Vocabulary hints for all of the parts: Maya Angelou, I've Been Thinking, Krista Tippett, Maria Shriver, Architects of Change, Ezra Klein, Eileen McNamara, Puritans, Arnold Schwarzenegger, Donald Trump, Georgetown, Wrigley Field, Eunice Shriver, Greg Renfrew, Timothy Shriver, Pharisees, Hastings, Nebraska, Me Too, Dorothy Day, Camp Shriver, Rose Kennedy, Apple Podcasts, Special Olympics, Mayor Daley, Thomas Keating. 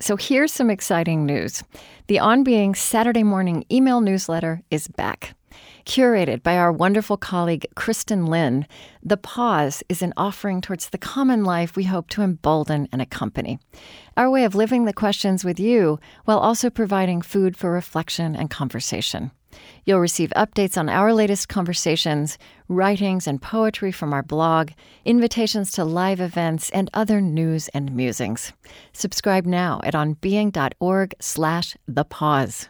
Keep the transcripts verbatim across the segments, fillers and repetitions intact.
So here's some exciting news. The On Being Saturday morning email newsletter is back. Curated by our wonderful colleague Kristen Lynn, the pause is an offering towards the common life we hope to embolden and accompany. Our way of living the questions with you while also providing food for reflection and conversation. You'll receive updates on our latest conversations, writings and poetry from our blog, invitations to live events, and other news and musings. Subscribe now at onbeing.org slash the pause.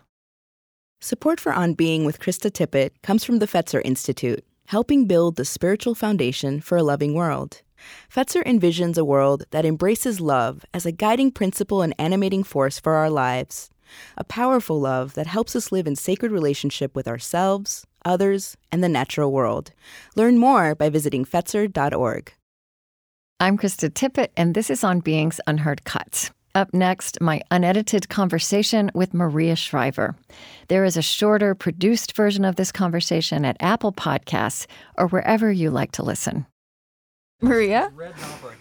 Support for On Being with Krista Tippett comes from the Fetzer Institute, helping build the spiritual foundation for a loving world. Fetzer envisions a world that embraces love as a guiding principle and animating force for our lives. A powerful love that helps us live in sacred relationship with ourselves, others, and the natural world. Learn more by visiting Fetzer dot org. I'm Krista Tippett, and this is On Being's Unheard Cuts. Up next, my unedited conversation with Maria Shriver. There is a shorter, produced version of this conversation at Apple Podcasts or wherever you like to listen. Maria?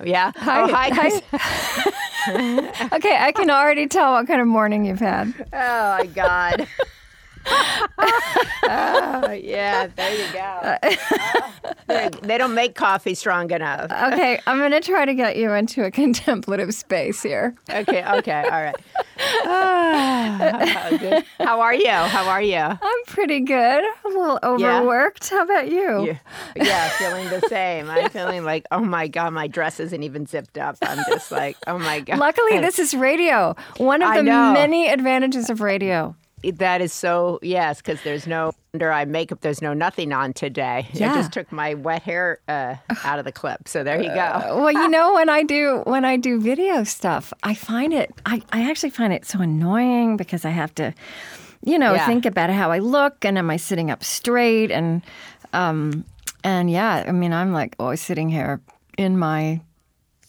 Yeah. Hi. Oh, hi, guys. Okay, I can already tell what kind of morning you've had. Oh, my God. Oh, yeah, there you go. Oh, they don't make coffee strong enough. Okay, I'm going to try to get you into a contemplative space here. Okay, okay, all right. Oh, good. How are you? How are you? I'm pretty good. I'm a little overworked. Yeah. How about you? Yeah. yeah, feeling the same. I'm feeling like, oh, my God, my dress isn't even zipped up. I'm just like, oh, my God. Luckily, this is radio. One of the many advantages of radio. That is so, yes, because there's no under eye makeup. There's no nothing on today. Yeah. I just took my wet hair uh, out of the clip. So there you go. Uh, well, you know, when I do when I do video stuff, I find it, I, I actually find it so annoying because I have to, you know, yeah. think about how I look and am I sitting up straight? And, um, and yeah, I mean, I'm like always sitting here in my...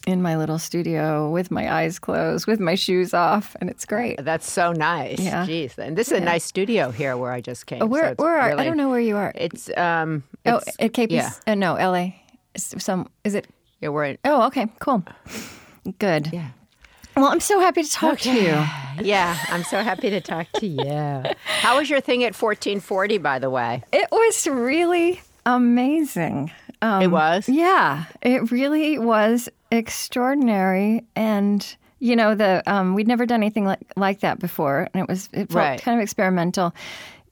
in my little studio with my eyes closed, with my shoes off, and it's great. That's so nice. Yeah. Jeez. And this is yeah. a nice studio here where I just came. Where, so where are, really, I don't know where you are. It's, um, it's, oh, at K P C, yeah. uh, no, L A. Is, some, is it? Yeah, we're in. Oh, okay, cool. Good. Yeah. Well, I'm so happy to talk okay. to you. Yeah, I'm so happy to talk to you. How was your thing at fourteen forty, by the way? It was really amazing. Um, it was? Yeah, it really was extraordinary, and you know the um, we'd never done anything like, like that before, and it was it felt right. kind of experimental.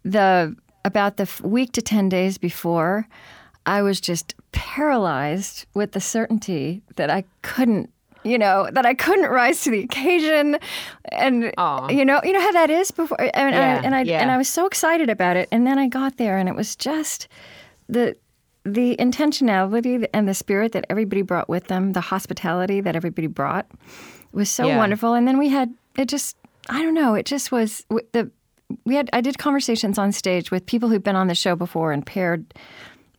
The about the f- week to ten days before, I was just paralyzed with the certainty that I couldn't, you know, that I couldn't rise to the occasion, and Aww. you know, you know how that is before, and, yeah, I, and I yeah. and I was so excited about it, and then I got there, and it was just the. The intentionality and the spirit that everybody brought with them, the hospitality that everybody brought, was so yeah. wonderful. And then we had it just—I don't know—it just was the we had. I did conversations on stage with people who'd been on the show before and paired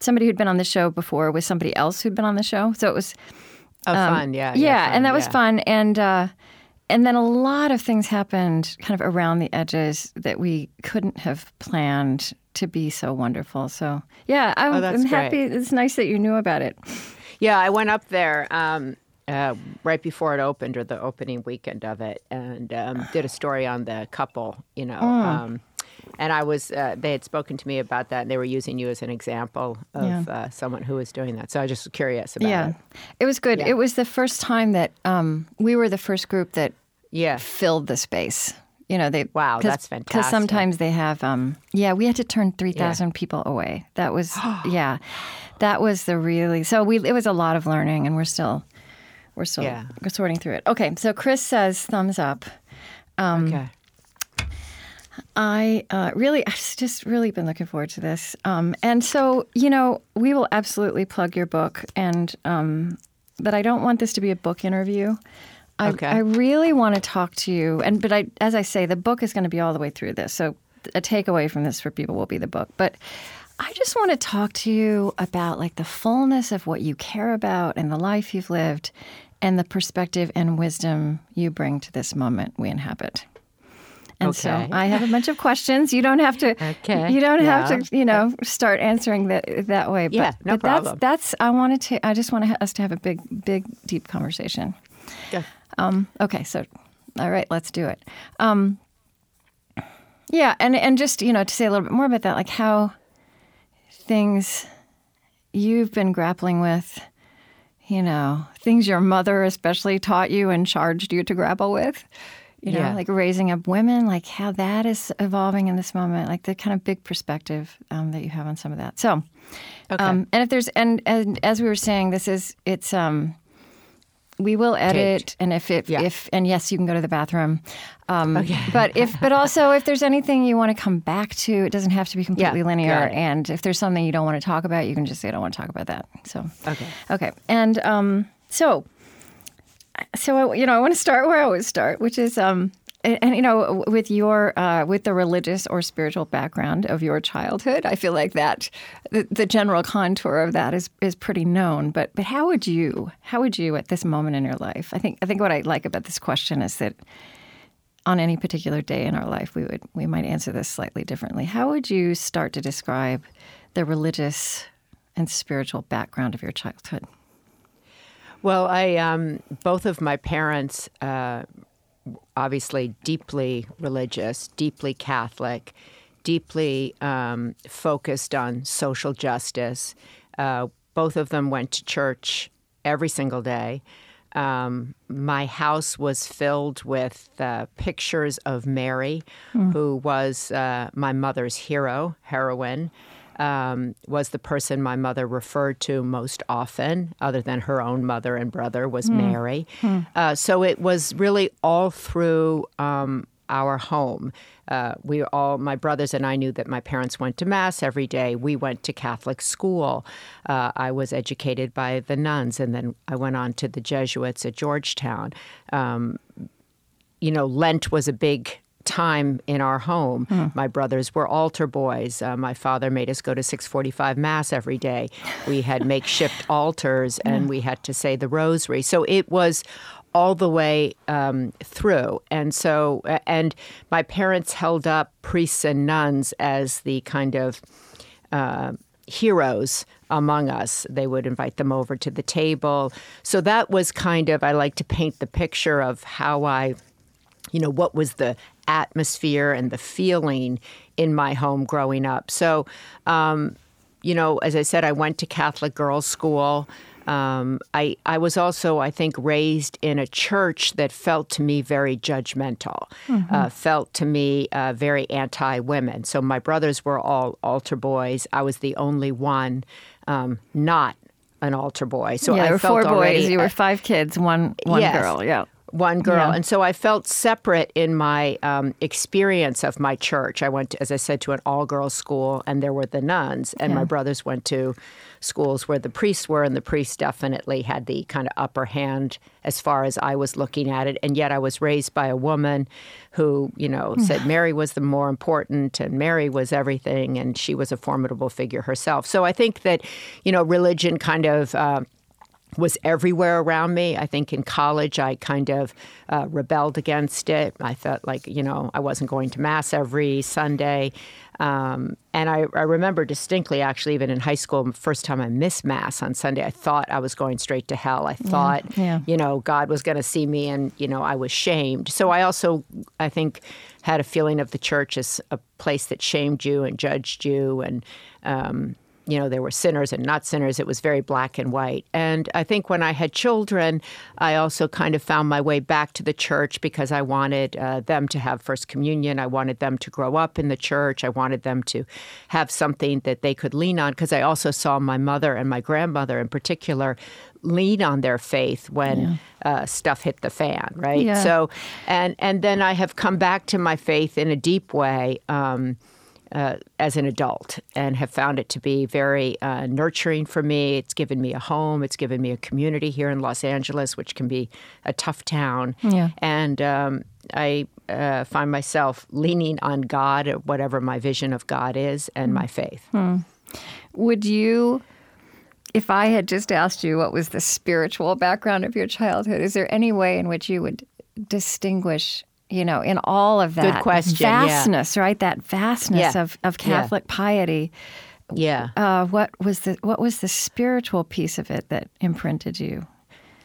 somebody who'd been on the show before with somebody else who'd been on the show. So it was oh, um, fun, yeah, yeah, yeah fun, and that yeah. was fun. And uh, and then a lot of things happened, kind of around the edges that we couldn't have planned. To be so wonderful. So, yeah, I'm, oh, I'm happy. Great. It's nice that you knew about it. Yeah, I went up there um, uh, right before it opened or the opening weekend of it and um, did a story on the couple, you know. Mm. Um, and I was, uh, they had spoken to me about that and they were using you as an example of yeah. uh, someone who was doing that. So I was just curious about yeah. it. Yeah, it was good. Yeah. It was the first time that um, we were the first group that yeah. filled the space. You know, they wow, that's fantastic. Because sometimes they have, um, yeah, we had to turn three thousand yeah. people away. That was, yeah, that was the really. So we it was a lot of learning, and we're still, we're still yeah. we're sorting through it. Okay, so Chris says thumbs up. Um, okay. I uh, really, I've just really been looking forward to this, um, and so you know, we will absolutely plug your book, and um, but I don't want this to be a book interview. I, okay. I really want to talk to you, and but I, as I say, the book is going to be all the way through this, so a takeaway from this for people will be the book. But I just want to talk to you about like the fullness of what you care about and the life you've lived and the perspective and wisdom you bring to this moment we inhabit. And okay. so I have a bunch of questions. You don't have to, okay. you don't yeah. have to, you know, start answering that that way. But, yeah, no but problem. That's, that's I wanted to. I just want us to have a big, big, deep conversation. Yeah. Um, okay, so All right, let's do it. Um, yeah, and, and just, you know, to say a little bit more about that, like how things you've been grappling with, you know, things your mother especially taught you and charged you to grapple with, you know, yeah. like raising up women, like how that is evolving in this moment, like the kind of big perspective um, that you have on some of that. So, okay. um, and if there's, and, and as we were saying, this is, it's, um, we will edit, Taped. and if it, yeah. if, and yes, you can go to the bathroom. Um, okay. But if, but also, if there's anything you want to come back to, it doesn't have to be completely yeah, linear. And if there's something you don't want to talk about, you can just say, I don't want to talk about that. So, okay. Okay. And um, so, so, I, you know, I want to start where I always start, which is, um, and, and you know, with your, uh, with the religious or spiritual background of your childhood, I feel like that, the, the general contour of that is, is pretty known. But, but how would you, how would you at this moment in your life, I think, I think what I like about this question is that on any particular day in our life, we would, we might answer this slightly differently. How would you start to describe the religious and spiritual background of your childhood? Well, I um, both of my parents, uh, obviously deeply religious, deeply Catholic, deeply um, focused on social justice. Uh, both of them went to church every single day. Um, my house was filled with uh, pictures of Mary, mm. who was uh, my mother's hero, heroine. Um, was the person my mother referred to most often, other than her own mother and brother, was mm. Mary. Mm. Uh, so it was really all through um, our home. Uh, we all, my brothers and I knew that my parents went to Mass every day. We went to Catholic school. Uh, I was educated by the nuns, and then I went on to the Jesuits at Georgetown. Um, you know, Lent was a big time in our home. Mm. My brothers were altar boys. Uh, my father made us go to six forty-five Mass every day. We had makeshift altars, and mm. we had to say the rosary. So it was all the way um, through. And so, and my parents held up priests and nuns as the kind of uh, heroes among us. They would invite them over to the table. So that was kind of, I like to paint the picture of how I, you know, what was the atmosphere and the feeling in my home growing up. So, um, you know, as I said, I went to Catholic girls' school. Um, I, I was also, I think, raised in a church that felt to me very judgmental, mm-hmm. uh, felt to me uh, very anti-women. So my brothers were all altar boys. I was the only one um, not an altar boy. So yeah, I there were felt four already, boys. You were five kids, one one yes. girl. Yeah. One girl. Yeah. And so I felt separate in my um, experience of my church. I went, to, as I said, to an all-girls school, and there were the nuns. And yeah. my brothers went to schools where the priests were, and the priests definitely had the kind of upper hand as far as I was looking at it. And yet I was raised by a woman who, you know, said Mary was the more important, and Mary was everything, and she was a formidable figure herself. So I think that, you know, religion kind of... Uh, was everywhere around me. I think in college I kind of uh, rebelled against it. I felt like, you know, I wasn't going to Mass every Sunday. Um, and I, I remember distinctly, actually, even in high school, the first time I missed Mass on Sunday, I thought I was going straight to hell. I thought, yeah, yeah. you know, God was going to see me, and, you know, I was shamed. So I also, I think, had a feeling of the church as a place that shamed you and judged you, and, um you know, there were sinners and not sinners. It was very black and white. And I think when I had children, I also kind of found my way back to the church because I wanted uh, them to have First Communion. I wanted them to grow up in the church. I wanted them to have something that they could lean on, because I also saw my mother and my grandmother in particular lean on their faith when yeah. uh, stuff hit the fan, right? Yeah. So, and, and then I have come back to my faith in a deep way, um, Uh, as an adult, and have found it to be very uh, nurturing for me. It's given me a home. It's given me a community here in Los Angeles, which can be a tough town. Yeah. And um, I uh, find myself leaning on God, whatever my vision of God is, and mm. my faith. Mm. Would you, if I had just asked you what was the spiritual background of your childhood, is there any way in which you would distinguish, you know, in all of that Good question, vastness, yeah. right? That vastness yeah. of, of Catholic yeah. piety. Yeah. Uh, what was the what was the spiritual piece of it that imprinted you?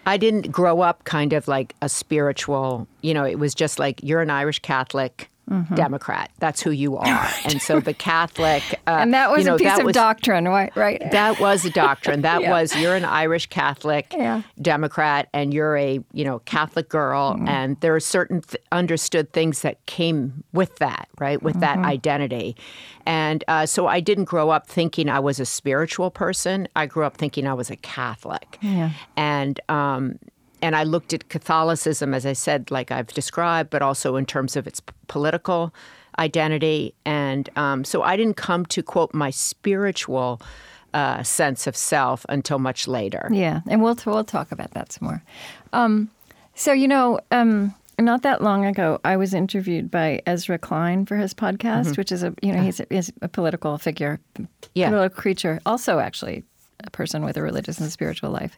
I didn't grow up kind of like a spiritual, you know, it was just like, you're an Irish Catholic mm-hmm. Democrat. That's who you are. And so the Catholic... Uh, and that was you know, a piece of was, doctrine, right? right? That was a doctrine. That yeah. was, you're an Irish Catholic yeah. Democrat, and you're a, you know, Catholic girl. Mm-hmm. And there are certain th- understood things that came with that, right? With mm-hmm. that identity. And uh, so I didn't grow up thinking I was a spiritual person. I grew up thinking I was a Catholic. Yeah. And um, and I looked at Catholicism, as I said, like I've described, but also in terms of its p- political identity. And um, so I didn't come to, quote, my spiritual uh, sense of self until much later. Yeah, and we'll, t- we'll talk about that some more. Um, so, you know... Um Not that long ago, I was interviewed by Ezra Klein for his podcast, mm-hmm. which is a, you know, he's a, he's a political figure, yeah. political creature, also actually a person with a religious and spiritual life.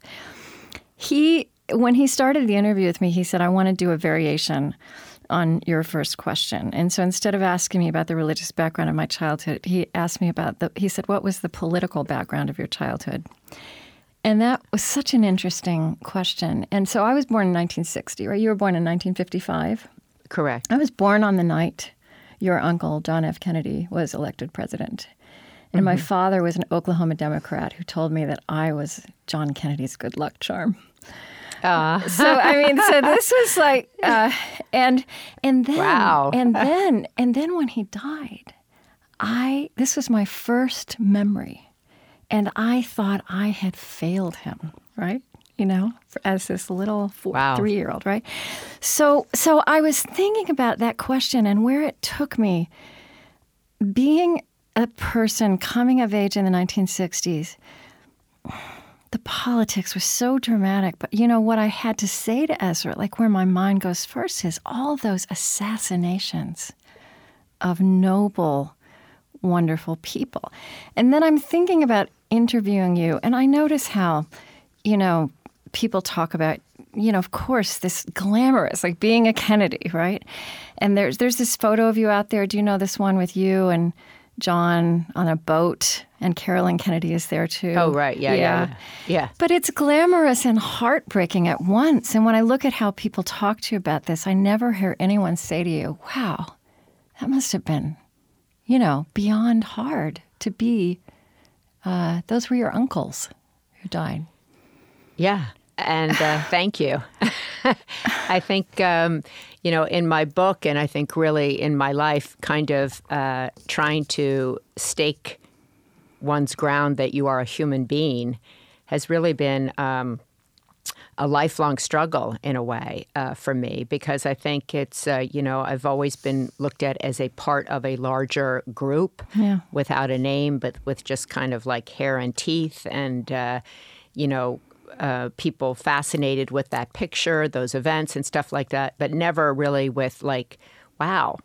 He, when he started the interview with me, he said, I want to do a variation on your first question. And so instead of asking me about the religious background of my childhood, he asked me about the, he said, what was the political background of your childhood? And that was such an interesting question. And so I was born in nineteen sixty, right? You were born in nineteen fifty-five? Correct. I was born on the night your uncle, John F. Kennedy, was elected president. And mm-hmm. my father was an Oklahoma Democrat who told me that I was John Kennedy's good luck charm. Uh. So, I mean, so this was like, uh, and and then, wow. and then, and then when he died, I, this was my first memory. And I thought I had failed him, right? You know, as this little four, wow. three-year-old, right? So so I was thinking about that question and where it took me being a person coming of age in the nineteen sixties. The politics was so dramatic, but you know what I had to say to Ezra, like where my mind goes first is all those assassinations of noble, wonderful people. And then I'm thinking about interviewing you, and I notice how, you know, people talk about, you know, of course, this glamorous, like being a Kennedy, right? And there's there's this photo of you out there. Do you know this one with you and John on a boat, and Caroline Kennedy is there too? Oh, right. Yeah, yeah, yeah. yeah. But it's glamorous and heartbreaking at once. And when I look at how people talk to you about this, I never hear anyone say to you, wow, that must have been, you know, beyond hard to be. Uh, those were your uncles who died. Yeah, and uh, thank you. I think, um, you know, in my book, and I think really in my life, kind of uh, trying to stake one's ground that you are a human being has really been um, a lifelong struggle in a way uh, for me, because I think it's, uh, you know, I've always been looked at as a part of a larger group yeah. without a name, but with just kind of like hair and teeth and, uh, you know, uh, people fascinated with that picture, those events and stuff like that, but never really with like, wow,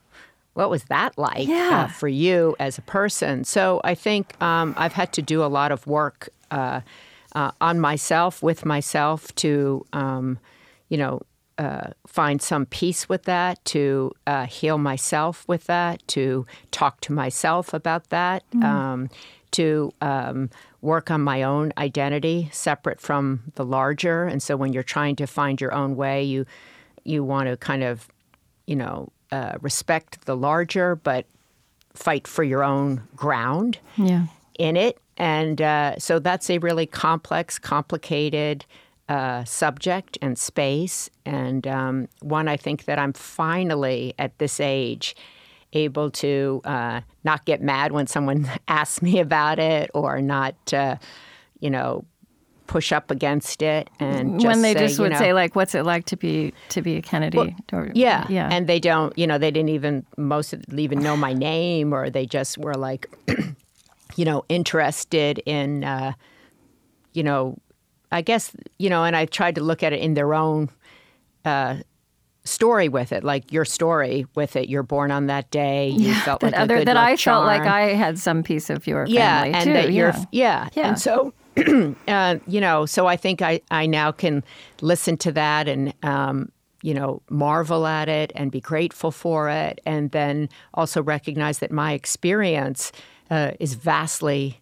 what was that like yeah. uh, for you as a person? So I think um, I've had to do a lot of work uh Uh, on myself, with myself, to, um, you know, uh, find some peace with that, to uh, heal myself with that, to talk to myself about that, mm-hmm. um, to um, work on my own identity separate from the larger. And so when you're trying to find your own way, you you want to kind of, you know, uh, respect the larger, but fight for your own ground yeah. in it. And uh, so that's a really complex, complicated uh, subject and space, and um, one I think that I'm finally, at this age, able to uh, not get mad when someone asks me about it or not, uh, you know, push up against it and just when they say, just would you know, say like, "What's it like to be to be a Kennedy?" Well, or, yeah, yeah, and they don't, you know, they didn't even most of them even know my name, or they just were like. you know, interested in, uh, you know, I guess, you know, and I tried to look at it in their own uh, story with it, like your story with it. You're born on that day. You yeah, felt that like other, a good that I charm. Felt like I had some piece of your yeah, family and too. That you're, yeah. yeah, yeah. And so, uh, you know, so I think I, I now can listen to that and, um, you know, marvel at it and be grateful for it. And then also recognize that my experience Uh, is vastly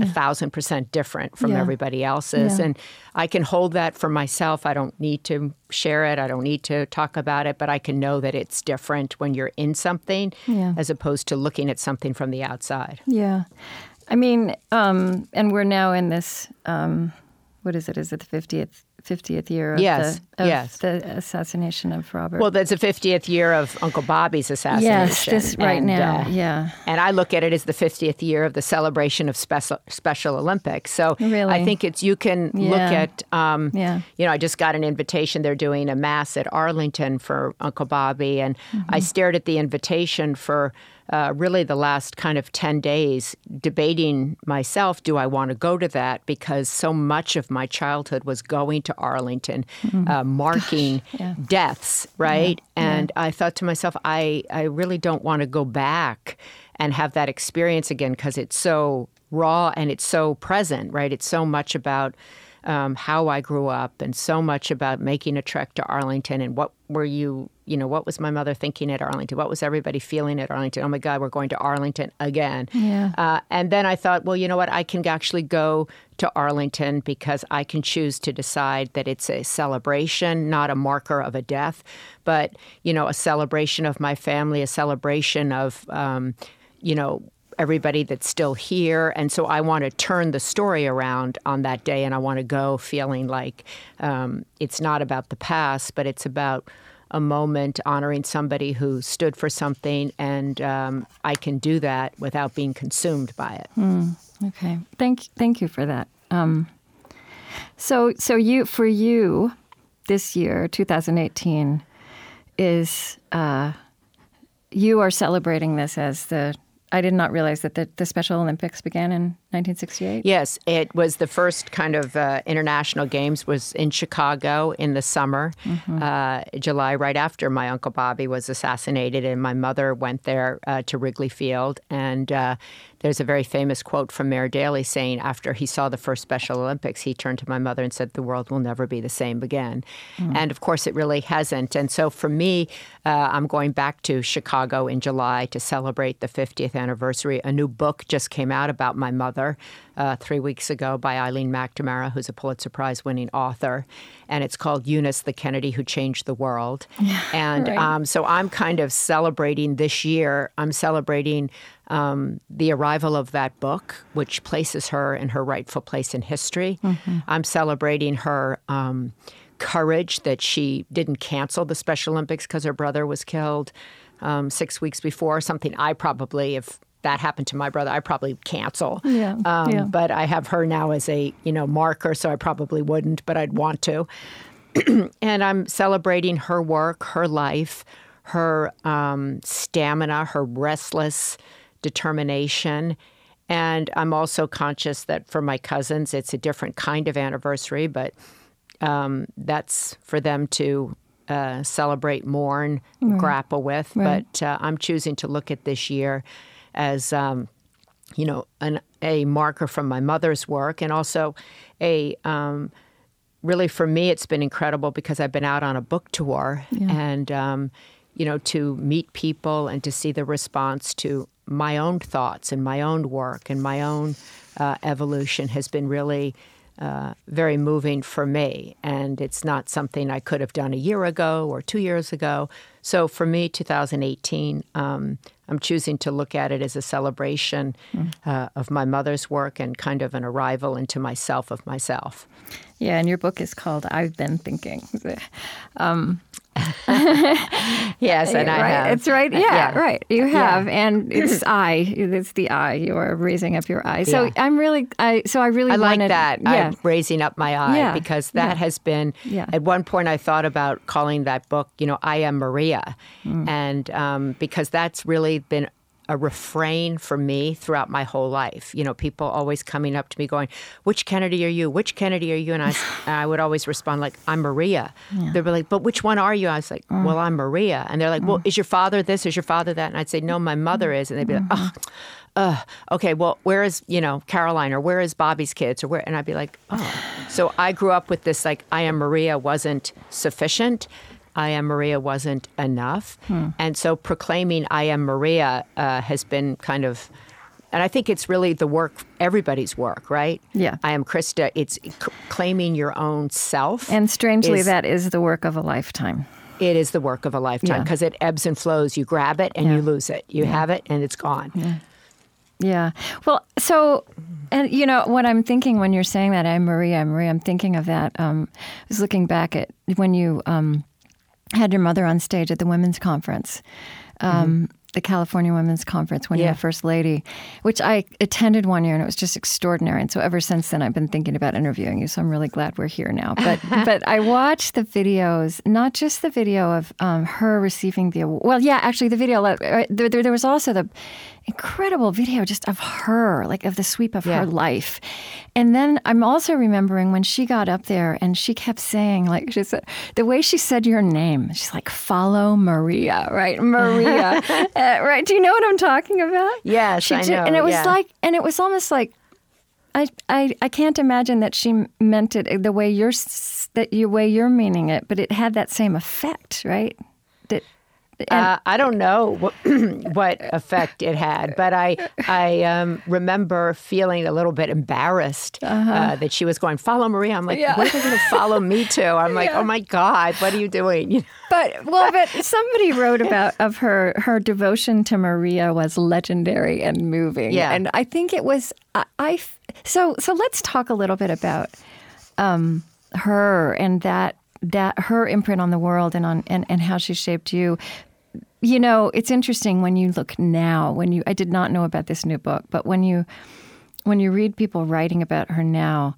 a thousand percent different from yeah. everybody else's. Yeah. And I can hold that for myself. I don't need to share it. I don't need to talk about it, but I can know that it's different when you're in something yeah. as opposed to looking at something from the outside. Yeah. I mean, um, and we're now in this, um, what is it? Is it the fiftieth? fiftieth year of, yes, the, of yes. the assassination of Robert. Well, that's the fiftieth year of Uncle Bobby's assassination. Yes, this right and, now, uh, yeah. And I look at it as the fiftieth year of the celebration of Special, special Olympics. So really? I think it's, you can yeah. look at, um, yeah. you know, I just got an invitation. They're doing a mass at Arlington for Uncle Bobby. And mm-hmm. I stared at the invitation for uh, really the last kind of ten days debating myself, do I want to go to that? Because so much of my childhood was going to Arlington, mm-hmm. uh, marking Gosh, yeah. deaths, right? Yeah, and yeah. I thought to myself, I, I really don't want to go back and have that experience again because it's so raw and it's so present, right? It's so much about um, how I grew up and so much about making a trek to Arlington and what were you, you know, what was my mother thinking at Arlington? What was everybody feeling at Arlington? Oh my God, we're going to Arlington again. Yeah. Uh, and then I thought, well, you know what? I can actually go to Arlington because I can choose to decide that it's a celebration, not a marker of a death, but, you know, a celebration of my family, a celebration of, um, you know, everybody that's still here. And so I want to turn the story around on that day. And I want to go feeling like um, it's not about the past, but it's about a moment honoring somebody who stood for something. And um, I can do that without being consumed by it. Mm, okay. Thank thank you for that. Um, so so you for you, this year, two thousand eighteen, is uh, you are celebrating this as the I did not realize that the, the Special Olympics began in nineteen sixty-eight. Yes, it was the first kind of uh, international games was in Chicago in the summer, mm-hmm. uh, July, right after my Uncle Bobby was assassinated. And my mother went there uh, to Wrigley Field. And uh, there's a very famous quote from Mayor Daley saying after he saw the first Special Olympics, he turned to my mother and said, the world will never be the same again. Mm-hmm. And of course, it really hasn't. And so for me, uh, I'm going back to Chicago in July to celebrate the fiftieth anniversary. A new book just came out about my mother uh, three weeks ago by Eileen McNamara, who's a Pulitzer Prize winning author. And it's called Eunice the Kennedy Who Changed the World. Yeah, and right. um, so I'm kind of celebrating this year. I'm celebrating um, the arrival of that book, which places her in her rightful place in history. Mm-hmm. I'm celebrating her um, courage that she didn't cancel the Special Olympics because her brother was killed. Um, six weeks before, something I probably, if that happened to my brother, I probably cancel. Yeah, um, yeah. But I have her now as a, you know, marker, so I probably wouldn't, but I'd want to. And I'm celebrating her work, her life, her um, stamina, her restless determination. And I'm also conscious that for my cousins, it's a different kind of anniversary, but um, that's for them to Uh, celebrate, mourn, right. grapple with. Right. But uh, I'm choosing to look at this year as, um, you know, an, a marker from my mother's work. And also a um, really, for me, it's been incredible because I've been out on a book tour. Yeah. And, um, you know, to meet people and to see the response to my own thoughts and my own work and my own uh, evolution has been really Uh, very moving for me, and it's not something I could have done a year ago or two years ago. So for me, two thousand eighteen, um, I'm choosing to look at it as a celebration uh, of my mother's work and kind of an arrival into myself of myself. Yeah, and your book is called I've Been Thinking. um, yes, and I right. have. It's right. Yeah, yeah. right. You have, yeah. and it's I. It's the I. You are raising up your eye. So yeah. I'm really. I so I really. I wanted, like that. Yeah. I'm raising up my eye yeah. because that yeah. has been. Yeah. At one point, I thought about calling that book, you know, I Am Maria, mm. and um, because that's really been a refrain for me throughout my whole life. You know, people always coming up to me going, which Kennedy are you? Which Kennedy are you? And I, and I would always respond like, I'm Maria. Yeah. They'd be like, but which one are you? I was like, mm. well, I'm Maria. And they're like, mm. well, is your father this? Is your father that? And I'd say, no, my mother is. And they'd be mm-hmm. like, oh, uh, okay, well, where is, you know, Caroline or where is Bobby's kids or where? And I'd be like, oh. So I grew up with this, like, I Am Maria wasn't sufficient. I Am Maria wasn't enough. Hmm. And so proclaiming I Am Maria uh, has been kind of And I think it's really the work, everybody's work, right? Yeah. I am Krista. It's c- claiming your own self. And strangely, is, that is the work of a lifetime. It is the work of a lifetime because yeah. it ebbs and flows. You grab it and yeah. you lose it. You yeah. have it and it's gone. Yeah. Yeah. Well, so, and you know, what I'm thinking when you're saying that, I'm Maria, I'm Maria, I'm thinking of that. Um, I was looking back at when you um, had your mother on stage at the Women's Conference. Um, mm-hmm. The California Women's Conference when yeah. you were First Lady, which I attended one year, and it was just extraordinary. And so ever since then, I've been thinking about interviewing you, so I'm really glad we're here now. But but I watched the videos, not just the video of um, her receiving the award. Well, yeah, actually, the video, uh, there, there was also the incredible video just of her, like of the sweep of yeah. her life. And then I'm also remembering when she got up there and she kept saying, like, she said, the way she said your name, she's like, follow Maria, right? Maria, uh, right? Do you know what I'm talking about? Yes, she I did, know. And it was yeah. like, and it was almost like, I, I, I can't imagine that she meant it the way you're, that you way you're meaning it, but it had that same effect, right? That. Uh, I don't know what, what effect it had, but I I um, remember feeling a little bit embarrassed uh-huh. uh, that she was going, follow Maria. I'm like, yeah. what are they going to follow me to? I'm like, yeah. oh my God, what are you doing? You know? But well, but somebody wrote about of her, her devotion to Maria was legendary and moving. Yeah. And I think it was, I, I so, so let's talk a little bit about um, her and that, that her imprint on the world and on and, and how she shaped you. You know, it's interesting when you look now, when you I did not know about this new book, but when you when you read people writing about her now,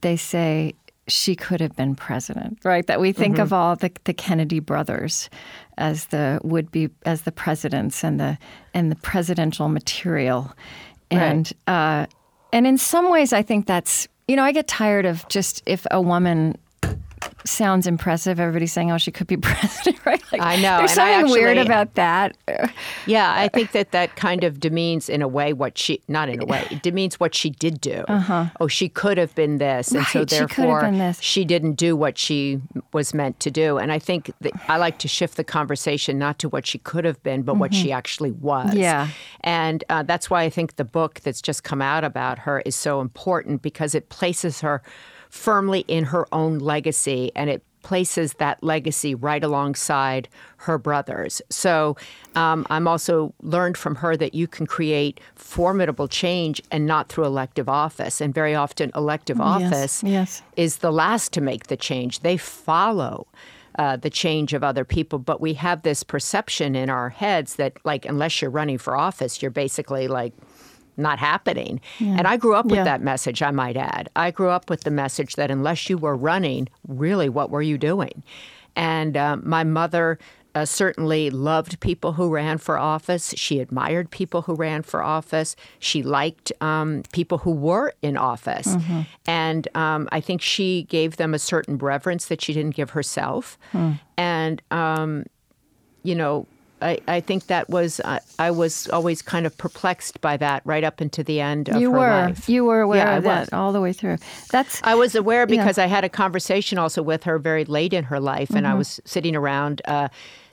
they say she could have been president, right? That we think mm-hmm. of all the, the Kennedy brothers as the would be as the presidents and the and the presidential material. And right. uh, and in some ways I think that's, you know, I get tired of just if a woman sounds impressive. Everybody's saying, "Oh, she could be president," right? Like, I know. There's something actually, weird about that. Yeah, I think that that kind of demeans, in a way, what she—not in a way—it demeans what she did do. Uh-huh. Oh, she could have been this, and right, so therefore she, she didn't do what she was meant to do. And I think that I like to shift the conversation not to what she could have been, but mm-hmm. what she actually was. Yeah, and uh, that's why I think the book that's just come out about her is so important because it places her firmly in her own legacy, and it places that legacy right alongside her brothers. So um, I'm also learned from her that you can create formidable change and not through elective office. And very often elective office yes, yes. is the last to make the change. They follow Uh, the change of other people. But we have this perception in our heads that, like, unless you're running for office, you're basically like not happening. Yeah. And I grew up with yeah. that message, I might add. I grew up with the message that unless you were running, really, what were you doing? And um, my mother uh, certainly loved people who ran for office. She admired people who ran for office. She liked um, people who were in office. Mm-hmm. And um, I think she gave them a certain reverence that she didn't give herself. Mm. And, um, you know, I, I think that was, I, I was always kind of perplexed by that right up into the end of you her were. life. You were aware yeah, of that all the way through. That's I was aware because yeah. I had a conversation also with her very late in her life, and mm-hmm. I was sitting around uh,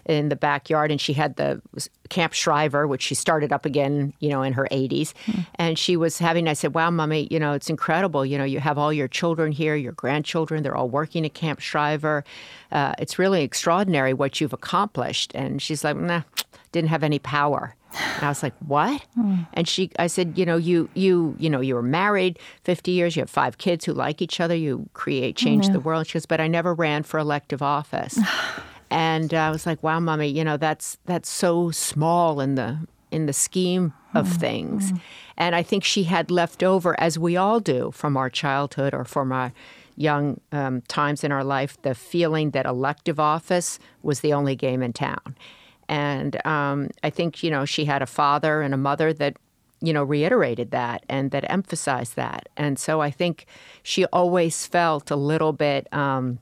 in the backyard, and she had the Camp Shriver, which she started up again, you know, in her eighties. Mm-hmm. And she was having, I said, wow, Mommy, you know, it's incredible. You know, you have all your children here, your grandchildren, they're all working at Camp Shriver. Uh, it's really extraordinary what you've accomplished. And she's like, nah, didn't have any power. And I was like, what? Mm. And she, I said, you know, you, you, you know, you were married fifty years, you have five kids who like each other, you create, change yeah. the world. She goes, but I never ran for elective office. And I was like, wow, Mommy, you know, that's that's so small in the in the scheme of mm-hmm. things. And I think she had left over, as we all do, from our childhood or from our young um, times in our life, the feeling that elective office was the only game in town. And um, I think, you know, she had a father and a mother that, you know, reiterated that and that emphasized that. And so I think she always felt a little bit... Um,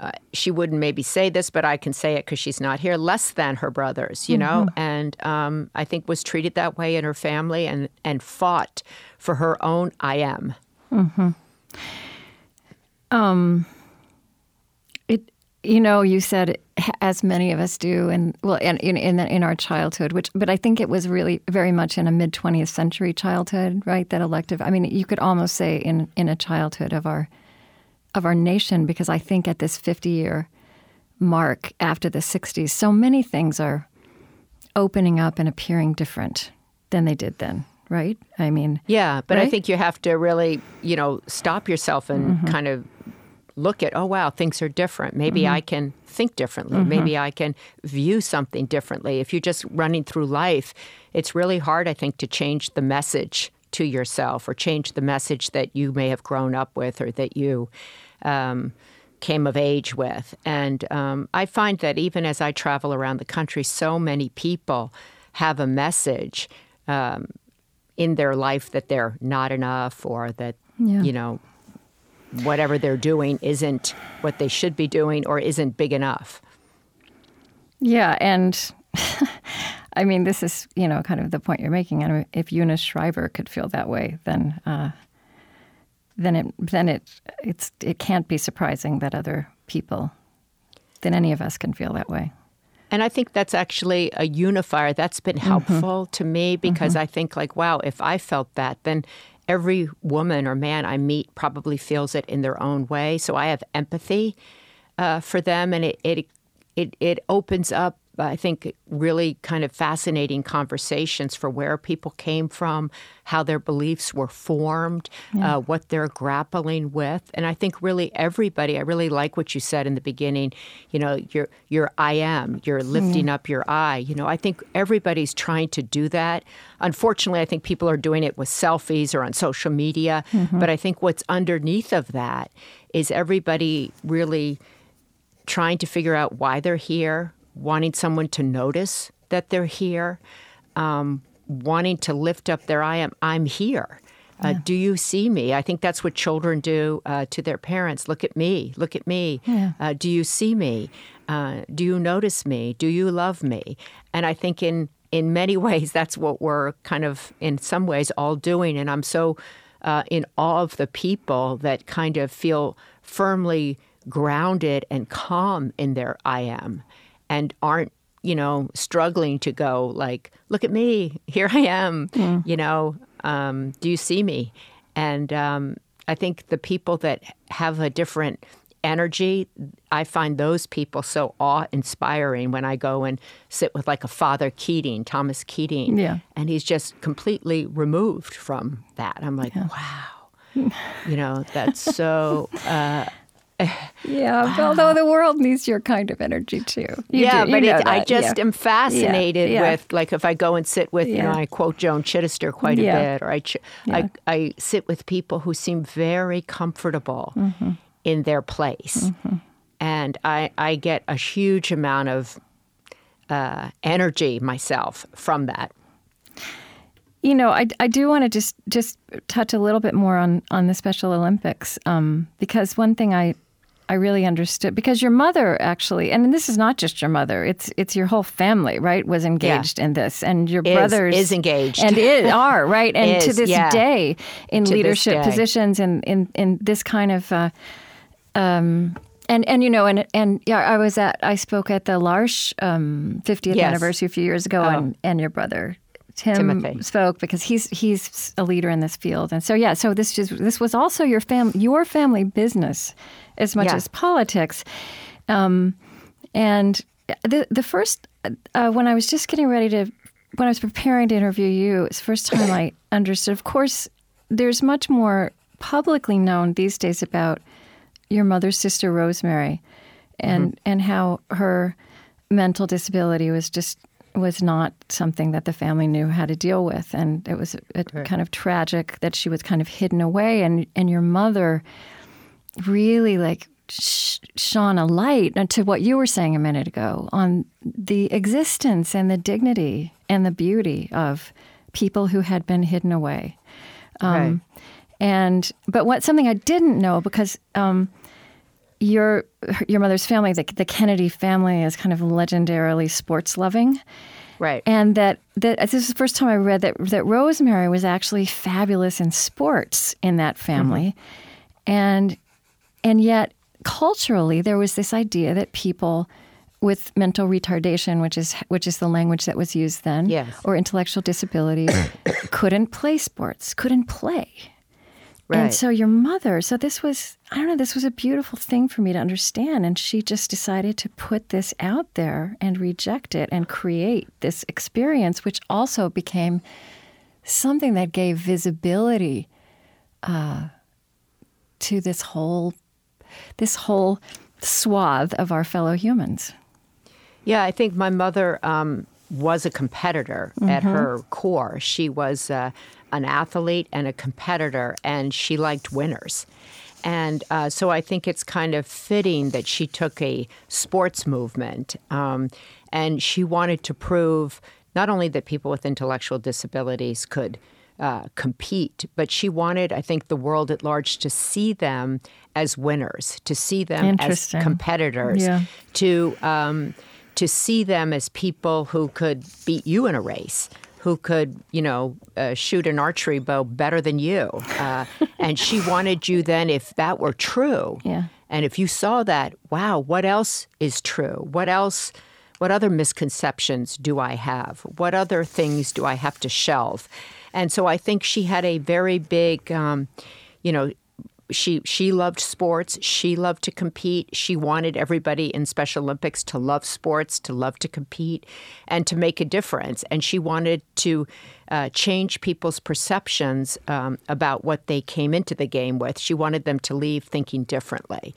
Uh, she wouldn't maybe say this, but I can say it because she's not here, less than her brothers, you mm-hmm. know, and um, I think was treated that way in her family and, and fought for her own I am. Mm-hmm. Um, it You know, you said, as many of us do, and well, in in in our childhood, which, but I think it was really very much in a mid twentieth century childhood, right? That elective. I mean, you could almost say in, in a childhood of our of our nation, because I think at this fifty year mark after the sixties, so many things are opening up and appearing different than they did then. Right? I mean, yeah, but right? I think you have to really, you know, stop yourself and mm-hmm. kind of look at, oh, wow, things are different. Maybe mm-hmm. I can think differently. Mm-hmm. Maybe I can view something differently. If you're just running through life, it's really hard, I think, to change the message to yourself or change the message that you may have grown up with or that you um, came of age with. And um, I find that even as I travel around the country, so many people have a message um in their life that they're not enough or that, yeah. you know, whatever they're doing isn't what they should be doing or isn't big enough. Yeah, and I mean, this is, you know, kind of the point you're making. And if Eunice Shriver could feel that way, then uh, then it then it it's it can't be surprising that other people, that any of us can feel that way. And I think that's actually a unifier. That's been helpful mm-hmm. to me because mm-hmm. I think like, wow, if I felt that, then every woman or man I meet probably feels it in their own way. So I have empathy uh, for them, and it, it it it opens up, I think, really kind of fascinating conversations for where people came from, how their beliefs were formed, yeah. uh, what they're grappling with. And I think really everybody, I really like what you said in the beginning, you know, your, your I am, you're lifting mm. up your I. You know, I think everybody's trying to do that. Unfortunately, I think people are doing it with selfies or on social media. Mm-hmm. But I think what's underneath of that is everybody really trying to figure out why they're here, wanting someone to notice that they're here, um, wanting to lift up their I am, I'm here. Uh, yeah. Do you see me? I think that's what children do uh, to their parents. Look at me. Look at me. Yeah. Uh, do you see me? Uh, do you notice me? Do you love me? And I think in, in many ways, that's what we're kind of, in some ways, all doing. And I'm so uh, in awe of the people that kind of feel firmly grounded and calm in their I am. And aren't, you know, struggling to go like, look at me, here I am, mm. you know, um, do you see me? And um, I think the people that have a different energy, I find those people so awe-inspiring when I go and sit with like a Father Keating, Thomas Keating, yeah. and he's just completely removed from that. I'm like, yeah. wow, you know, that's so... Uh, yeah, although the world needs your kind of energy too. You yeah, do, but it, I just yeah. am fascinated yeah. Yeah. with, like, if I go and sit with, yeah. you know, I quote Joan Chittister quite yeah. a bit, or I, yeah. I, I sit with people who seem very comfortable mm-hmm. in their place. Mm-hmm. And I, I get a huge amount of uh, energy myself from that. You know, I, I do want to just, just touch a little bit more on, on the Special Olympics, um, because one thing I... I really understood, because your mother actually, and this is not just your mother, it's it's your whole family, right, was engaged yeah. in this. And your is, brothers. Is engaged. And is, are, right? And is, to this yeah. day, in to leadership day. Positions, and in, in, in this kind of, uh, um, and, and you know, and and yeah, I was at, I spoke at the L'Arche um, fiftieth yes. anniversary a few years ago, oh. and, and your brother, Tim, Timothy. Spoke, because he's he's a leader in this field. And so, yeah, so this just, this was also your fam- your family business as much yeah. as politics. Um, and the the first, uh, when I was just getting ready to, when I was preparing to interview you, it's the first time I understood. Of course, there's much more publicly known these days about your mother's sister, Rosemary, and mm-hmm. and how her mental disability was just, was not something that the family knew how to deal with. And it was a, a kind of tragic that she was kind of hidden away. And, and your mother... really like sh- shone a light to what you were saying a minute ago on the existence and the dignity and the beauty of people who had been hidden away. Um, right. And but what something I didn't know, because um, your your mother's family, the, the Kennedy family, is kind of legendarily sports loving, right? And that that this is the first time I read that that Rosemary was actually fabulous in sports in that family, mm-hmm. and. And yet, culturally, there was this idea that people with mental retardation, which is which is the language that was used then, yes. or intellectual disabilities, couldn't play sports, couldn't play. Right. And so your mother, so this was, I don't know, this was a beautiful thing for me to understand. And she just decided to put this out there and reject it and create this experience, which also became something that gave visibility uh, to this whole, this whole swath of our fellow humans. Yeah, I think my mother um, was a competitor mm-hmm. at her core. She was uh, an athlete and a competitor, and she liked winners. And uh, so I think it's kind of fitting that she took a sports movement, um, and she wanted to prove not only that people with intellectual disabilities could Uh, compete, but she wanted, I think, the world at large to see them as winners, to see them as competitors, yeah. to um, to see them as people who could beat you in a race, who could, you know, uh, shoot an archery bow better than you. Uh, and she wanted you then, if that were true, yeah. and if you saw that, wow, what else is true? What else? What other misconceptions do I have? What other things do I have to shelve? And so I think she had a very big, um, you know, she she loved sports. She loved to compete. She wanted everybody in Special Olympics to love sports, to love to compete, and to make a difference. And she wanted to uh, change people's perceptions um, about what they came into the game with. She wanted them to leave thinking differently.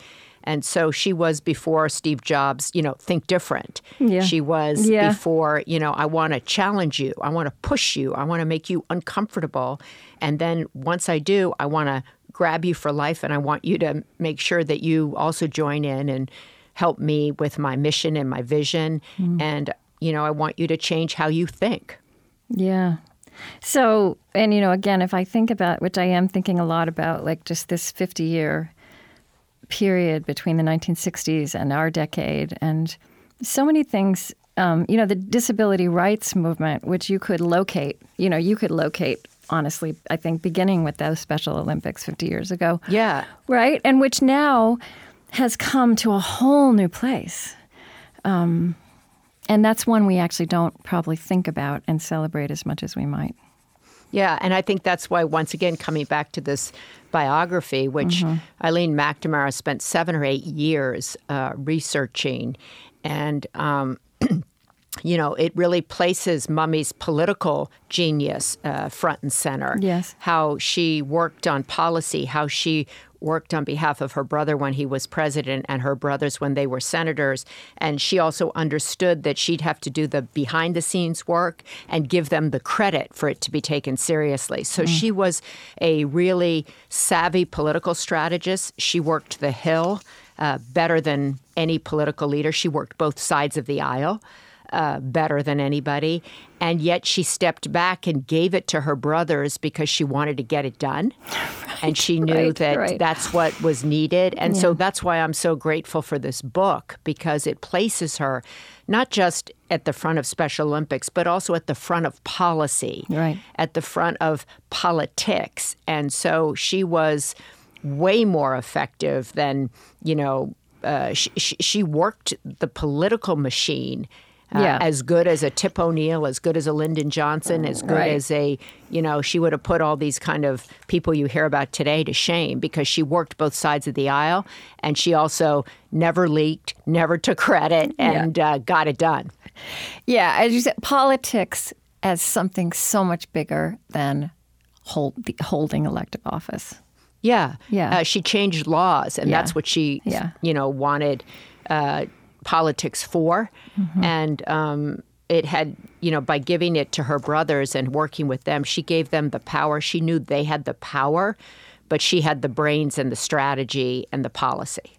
And so she was before Steve Jobs, you know, think different. Yeah. She was yeah. before, you know, I want to challenge you. I want to push you. I want to make you uncomfortable. And then once I do, I want to grab you for life. And I want you to make sure that you also join in and help me with my mission and my vision. Mm. And, you know, I want you to change how you think. Yeah. So, and, you know, again, if I think about, which I am thinking a lot about, like just this fifty-year period between the nineteen sixties and our decade, and so many things, um, you know, the disability rights movement, which you could locate, you know, you could locate, honestly, I think, beginning with those Special Olympics fifty years ago. Yeah. Right? And which now has come to a whole new place. Um, and that's one we actually don't probably think about and celebrate as much as we might. Yeah, and I think that's why, once again, coming back to this biography, which mm-hmm. Eileen McNamara spent seven or eight years uh, researching, and, um, you know, it really places Mummy's political genius uh, front and center. Yes. How she worked on policy, how she worked on behalf of her brother when he was president and her brothers when they were senators. And she also understood that she'd have to do the behind-the-scenes work and give them the credit for it to be taken seriously. So mm. she was a really savvy political strategist. She worked the Hill uh, better than any political leader. She worked both sides of the aisle uh, better than anybody. And yet she stepped back and gave it to her brothers because she wanted to get it done. And she knew right, that right. that's what was needed. And yeah. so that's why I'm so grateful for this book, because it places her not just at the front of Special Olympics, but also at the front of policy, right. at the front of politics. And so she was way more effective than, you know, uh, she, she worked the political machine. Uh, yeah. As good as a Tip O'Neill, as good as a Lyndon Johnson, as good right. as a, you know, she would have put all these kind of people you hear about today to shame, because she worked both sides of the aisle, and she also never leaked, never took credit, and yeah. uh, got it done. Yeah, as you said, politics as something so much bigger than hold, the, holding elective office. Yeah, yeah. Uh, she changed laws, and yeah. that's what she, yeah. you know, wanted uh politics for. Mm-hmm. And um, it had, you know, by giving it to her brothers and working with them, she gave them the power. She knew they had the power, but she had the brains and the strategy and the policy.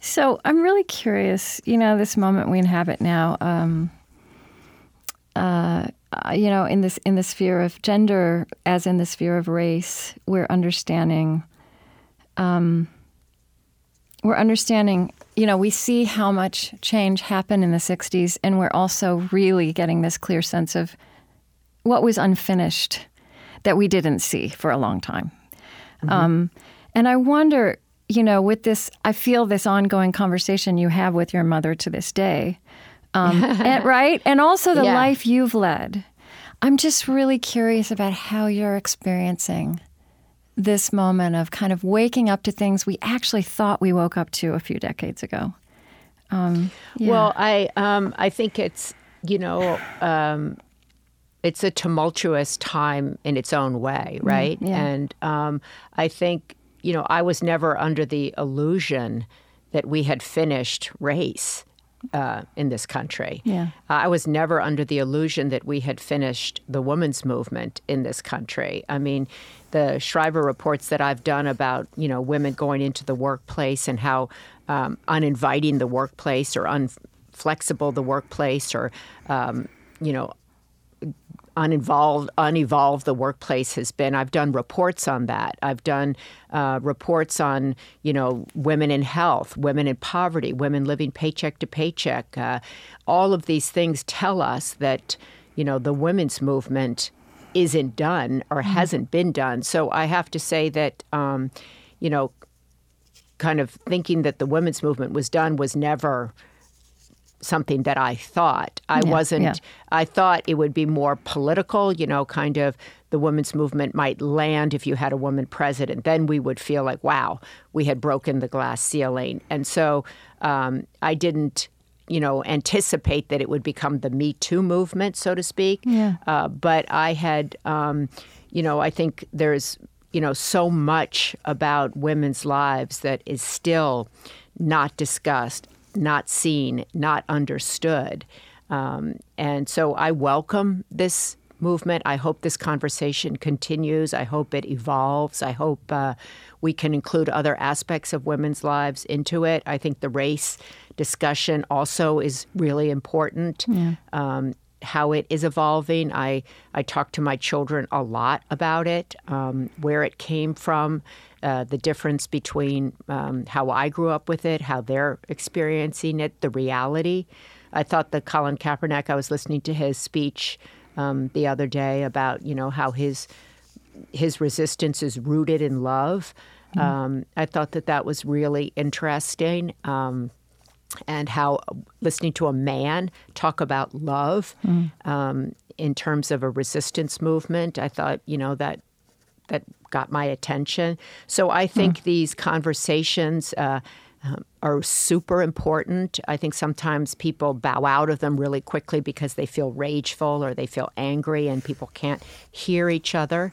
So I'm really curious, you know, this moment we inhabit now, um, uh, you know, in this in the sphere of gender, as in the sphere of race, we're understanding, um, we're understanding you know, we see how much change happened in the sixties, and we're also really getting this clear sense of what was unfinished that we didn't see for a long time. Mm-hmm. Um, and I wonder, you know, with this, I feel this ongoing conversation you have with your mother to this day, um, and, right? And also the yeah. life you've led. I'm just really curious about how you're experiencing this moment of kind of waking up to things we actually thought we woke up to a few decades ago. Um, yeah. Well, I um, I think it's, you know, um, it's a tumultuous time in its own way, right? Mm, yeah. And um, I think, you know, I was never under the illusion that we had finished race uh, in this country. Yeah. Uh, I was never under the illusion that we had finished the women's movement in this country. I mean, the Shriver reports that I've done about, you know, women going into the workplace and how um, uninviting the workplace or unflexible the workplace or, um, you know, uninvolved, unevolved the workplace has been. I've done reports on that. I've done uh, reports on, you know, women in health, women in poverty, women living paycheck to paycheck. Uh, all of these things tell us that, you know, the women's movement isn't done or mm-hmm. hasn't been done. So I have to say that, um, you know, kind of thinking that the women's movement was done was never something that I thought. I yeah, wasn't, yeah. I thought it would be more political, you know, kind of the women's movement might land if you had a woman president. Then we would feel like, wow, we had broken the glass ceiling. And so um, I didn't, you know, anticipate that it would become the Me Too movement, so to speak. Yeah. Uh, but I had, um, you know, I think there's, you know, so much about women's lives that is still not discussed, not seen, not understood. Um, and so I welcome this movement. I hope this conversation continues. I hope it evolves. I hope uh, we can include other aspects of women's lives into it. I think the race discussion also is really important, yeah. um, how it is evolving. I, I talk to my children a lot about it, um, where it came from, Uh, the difference between um, how I grew up with it, how they're experiencing it, the reality. I thought that Colin Kaepernick, I was listening to his speech um, the other day about, you know, how his his resistance is rooted in love. Mm-hmm. Um, I thought that that was really interesting. Um, and how listening to a man talk about love mm-hmm. um, in terms of a resistance movement, I thought, you know, that that got my attention. So I think mm. these conversations uh, um, are super important. I think sometimes people bow out of them really quickly because they feel rageful or they feel angry and people can't hear each other.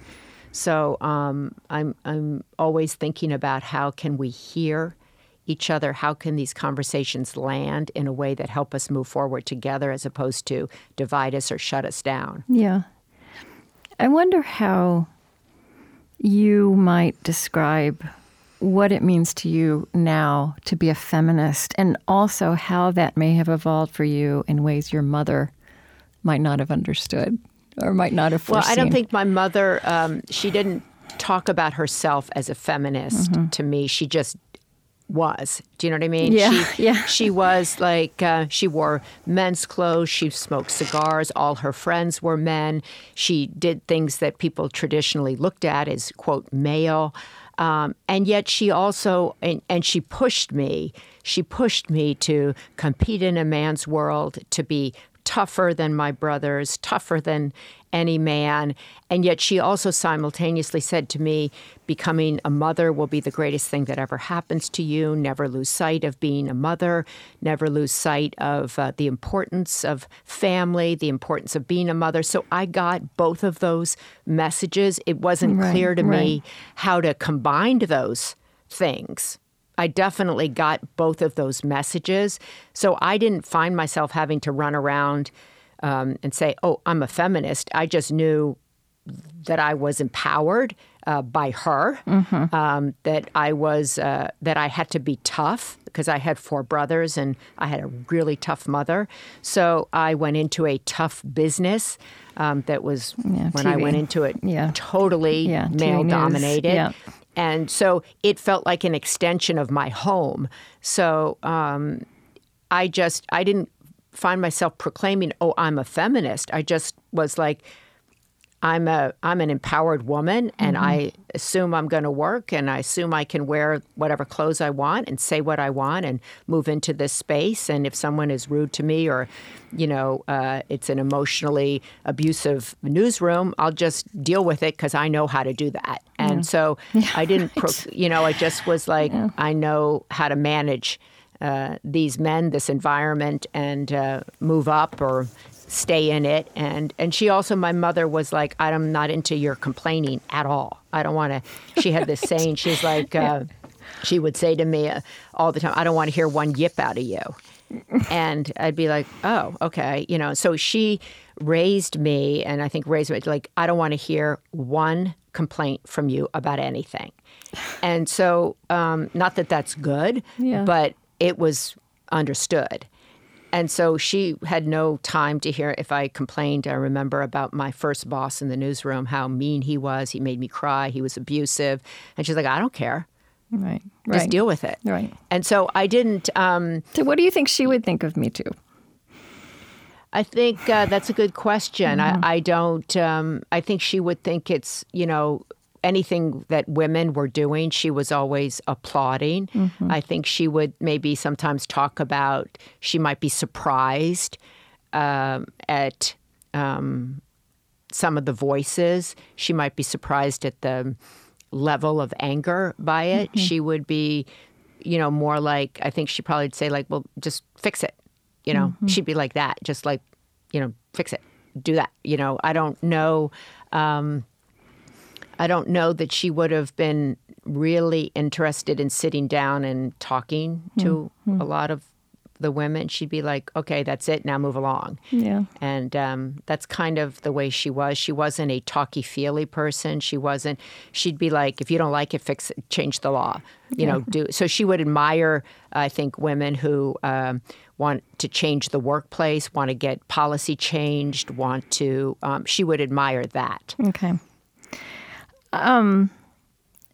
So um, I'm, I'm always thinking about how can we hear each other? How can these conversations land in a way that help us move forward together as opposed to divide us or shut us down? Yeah. I wonder how you might describe what it means to you now to be a feminist and also how that may have evolved for you in ways your mother might not have understood or might not have foreseen. Well, I don't think my mother, um, she didn't talk about herself as a feminist mm-hmm. to me. She just was. Do you know what I mean? Yeah, she, yeah. she was like, uh, she wore men's clothes. She smoked cigars. All her friends were men. She did things that people traditionally looked at as, quote, male. Um, and yet she also, and, and she pushed me. She pushed me to compete in a man's world, to be tougher than my brothers, tougher than any man. And yet she also simultaneously said to me, becoming a mother will be the greatest thing that ever happens to you. Never lose sight of being a mother. Never lose sight of uh, the importance of family, the importance of being a mother. So I got both of those messages. It wasn't right, clear to right. me how to combine those things. I definitely got both of those messages. So I didn't find myself having to run around um, and say, oh, I'm a feminist. I just knew that I was empowered uh, by her, mm-hmm. um, that I was uh, that I had to be tough because I had four brothers and I had a really tough mother. So I went into a tough business um, that was, yeah, when T V. I went into it, yeah. totally yeah, male-dominated. Yeah. And so it felt like an extension of my home. So um, I just, I didn't find myself proclaiming, oh, I'm a feminist. I just was like, I'm a I'm an empowered woman, and mm-hmm. I assume I'm going to work, and I assume I can wear whatever clothes I want and say what I want and move into this space. And if someone is rude to me, or, you know, uh, it's an emotionally abusive newsroom, I'll just deal with it because I know how to do that. And yeah. so yeah, I didn't, pro- you know, I just was like, yeah. I know how to manage uh, these men, this environment, and uh, move up or stay in it. And and she also, my mother was like, I'm not into your complaining at all. I don't want to. She had this saying, she's like, uh, she would say to me uh, all the time, I don't want to hear one yip out of you. And I'd be like, oh, okay. You know, so she raised me, and I think raised me, like, I don't want to hear one complaint from you about anything. And so, um, not that that's good, yeah. but it was understood. And so she had no time to hear if I complained. I remember about my first boss in the newsroom, how mean he was. He made me cry. He was abusive. And she's like, I don't care. Right. Just right. deal with it. Right. And so I didn't. Um, so what do you think she would think of Me Too? I think uh, that's a good question. Mm-hmm. I, I don't. Um, I think she would think it's, you know, anything that women were doing, she was always applauding. Mm-hmm. I think she would maybe sometimes talk about, she might be surprised um, at um, some of the voices. She might be surprised at the level of anger by it. Mm-hmm. She would be, you know, more like, I think she probably would say like, well, just fix it. You know, mm-hmm. she'd be like that, just like, you know, fix it, do that. You know, I don't know. Um, I don't know that she would have been really interested in sitting down and talking to mm-hmm. a lot of the women. She'd be like, okay, that's it. Now move along. Yeah. And um, that's kind of the way she was. She wasn't a talky-feely person. She wasn't, she'd be like, if you don't like it, fix it, change the law. You yeah. know, do. So she would admire, I think, women who um, want to change the workplace, want to get policy changed, want to, um, she would admire that. Okay. Um,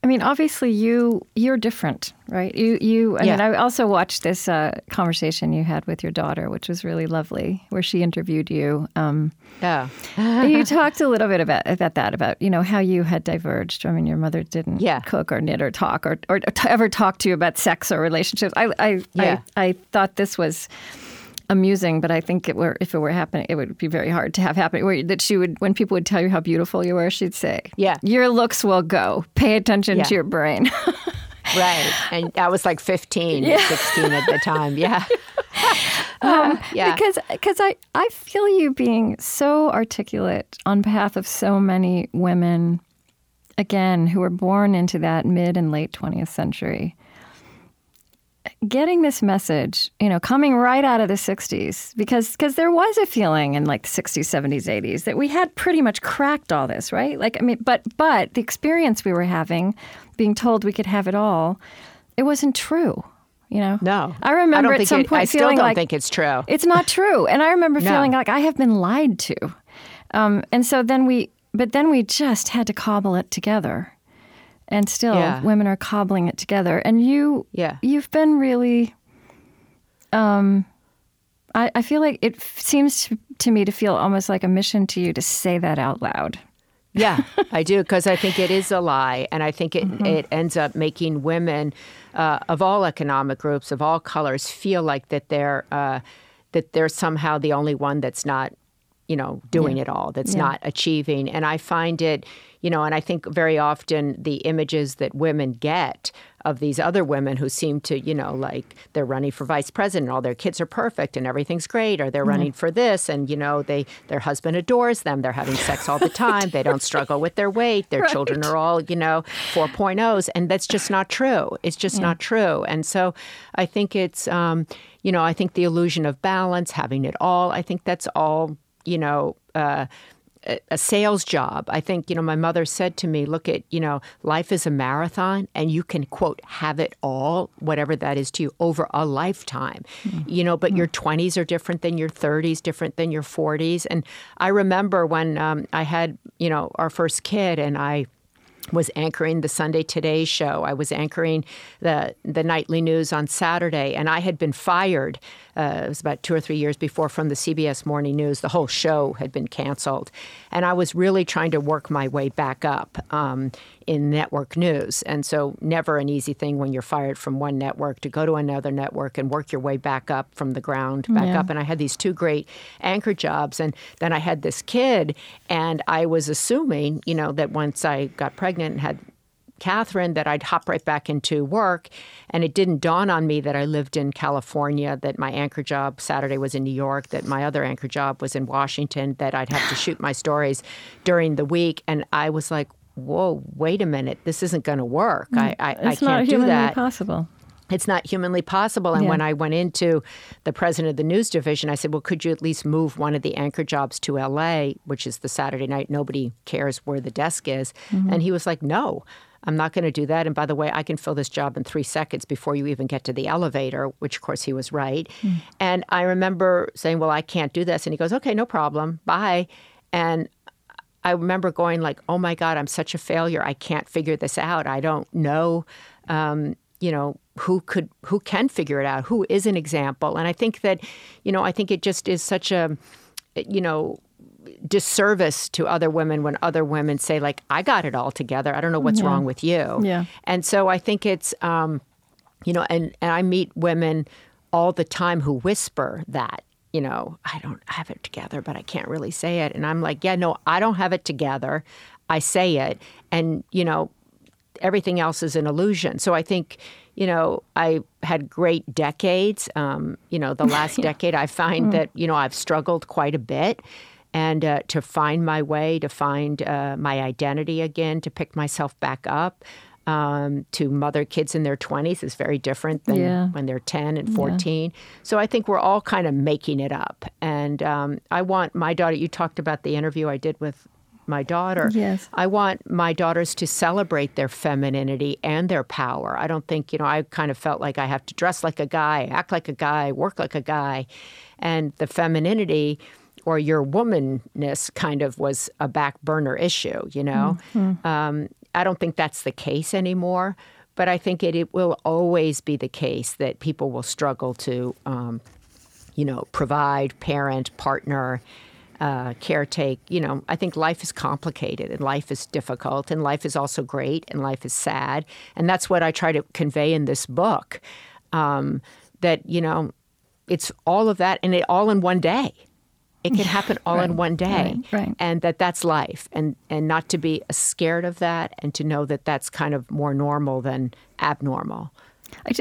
I mean, obviously, you you're different, right? You you. I yeah. mean, I also watched this uh, conversation you had with your daughter, which was really lovely, where she interviewed you. Um, oh, you talked a little bit about about that, about you know how you had diverged. I mean, your mother didn't yeah. cook or knit or talk or or t- ever talk to you about sex or relationships. I I, yeah. I I thought this was amusing, but I think it were if it were happening, it would be very hard to have happen. Where that she would, when people would tell you how beautiful you were, she'd say, "Yeah, your looks will go. Pay attention yeah. to your brain." Right, and I was like fifteen, yeah. sixteen at the time. Yeah, um, yeah. Because because I I feel you being so articulate on behalf of so many women, again, who were born into that mid and late twentieth century. Getting this message, you know, coming right out of the sixties, because because there was a feeling in like the sixties, seventies, eighties that we had pretty much cracked all this, right? Like, I mean, but but the experience we were having, being told we could have it all, it wasn't true, you know? No. I remember I at some it, point I feeling like... I still don't think it's true. It's not true. And I remember no. feeling like I have been lied to. Um, and so then we, but then we just had to cobble it together. And still, yeah. women are cobbling it together. And you, yeah. you've been really, um, I, I feel like it f- seems to, to me to feel almost like a mission to you to say that out loud. Yeah, I do, because I think it is a lie. And I think it, mm-hmm. it ends up making women uh, of all economic groups, of all colors, feel like that they're, uh, that they're somehow the only one that's not, you know, doing yeah. it all, that's yeah. not achieving. And I find it, you know, and I think very often the images that women get of these other women who seem to, you know, like they're running for vice president, all their kids are perfect and everything's great, or they're mm-hmm. running for this and, you know, they their husband adores them, they're having sex all the time, they don't struggle with their weight, their right. children are all, you know, four point ohs. And that's just not true. It's just yeah. not true. And so I think it's, um, you know, I think the illusion of balance, having it all, I think that's all, you know, uh, a sales job. I think, you know, my mother said to me, look at, you know, life is a marathon and you can, quote, have it all, whatever that is to you, over a lifetime, mm-hmm. you know, but mm-hmm. your twenties are different than your thirties, different than your forties. And I remember when um, I had, you know, our first kid and I was anchoring the Sunday Today show. I was anchoring the the nightly news on Saturday, and I had been fired. Uh, it was about two or three years before from the C B S Morning News. The whole show had been canceled, and I was really trying to work my way back up um, in network news. And so, never an easy thing when you're fired from one network to go to another network and work your way back up from the ground back yeah. up. And I had these two great anchor jobs, and then I had this kid, and I was assuming, you know, that once I got pregnant and had Catherine, that I'd hop right back into work. And it didn't dawn on me that I lived in California, that my anchor job Saturday was in New York, that my other anchor job was in Washington, that I'd have to shoot my stories during the week. And I was like, whoa, wait a minute. This isn't going to work. I, I, I can't do that. It's not humanly possible. It's not humanly possible. And yeah. when I went into the president of the news division, I said, well, could you at least move one of the anchor jobs to L A, which is the Saturday night, nobody cares where the desk is. Mm-hmm. And he was like, no, I'm not going to do that. And by the way, I can fill this job in three seconds before you even get to the elevator, which, of course, he was right. Mm-hmm. And I remember saying, well, I can't do this. And he goes, okay, no problem. Bye. And I remember going like, oh, my God, I'm such a failure. I can't figure this out. I don't know, um, you know, who could, who can figure it out, who is an example. And I think that, you know, I think it just is such a, you know, disservice to other women when other women say, like, I got it all together. I don't know what's yeah. wrong with you. Yeah. And so I think it's, um, you know, and, and I meet women all the time who whisper that, you know, I don't have it together, but I can't really say it. And I'm like, yeah, no, I don't have it together. I say it. And, you know, everything else is an illusion. So I think, you know, I had great decades. Um, you know, the last yeah. decade, I find mm. that, you know, I've struggled quite a bit. And uh, to find my way, to find uh, my identity again, to pick myself back up, um, to mother kids in their twenties is very different than yeah. when they're ten and fourteen. Yeah. So I think we're all kind of making it up. And um, I want my daughter, you talked about the interview I did with my daughter. Yes. I want my daughters to celebrate their femininity and their power. I don't think, you know, I kind of felt like I have to dress like a guy, act like a guy, work like a guy. And the femininity or your womanness kind of was a back burner issue, you know. Mm-hmm. Um, I don't think that's the case anymore, but I think it, it will always be the case that people will struggle to, um, you know, provide, parent, partner, Uh, caretake, you know, I think life is complicated and life is difficult and life is also great and life is sad. And that's what I try to convey in this book, um, that, you know, it's all of that and it all in one day. It can happen all right. in one day right. Right. and that that's life and, and not to be scared of that and to know that that's kind of more normal than abnormal.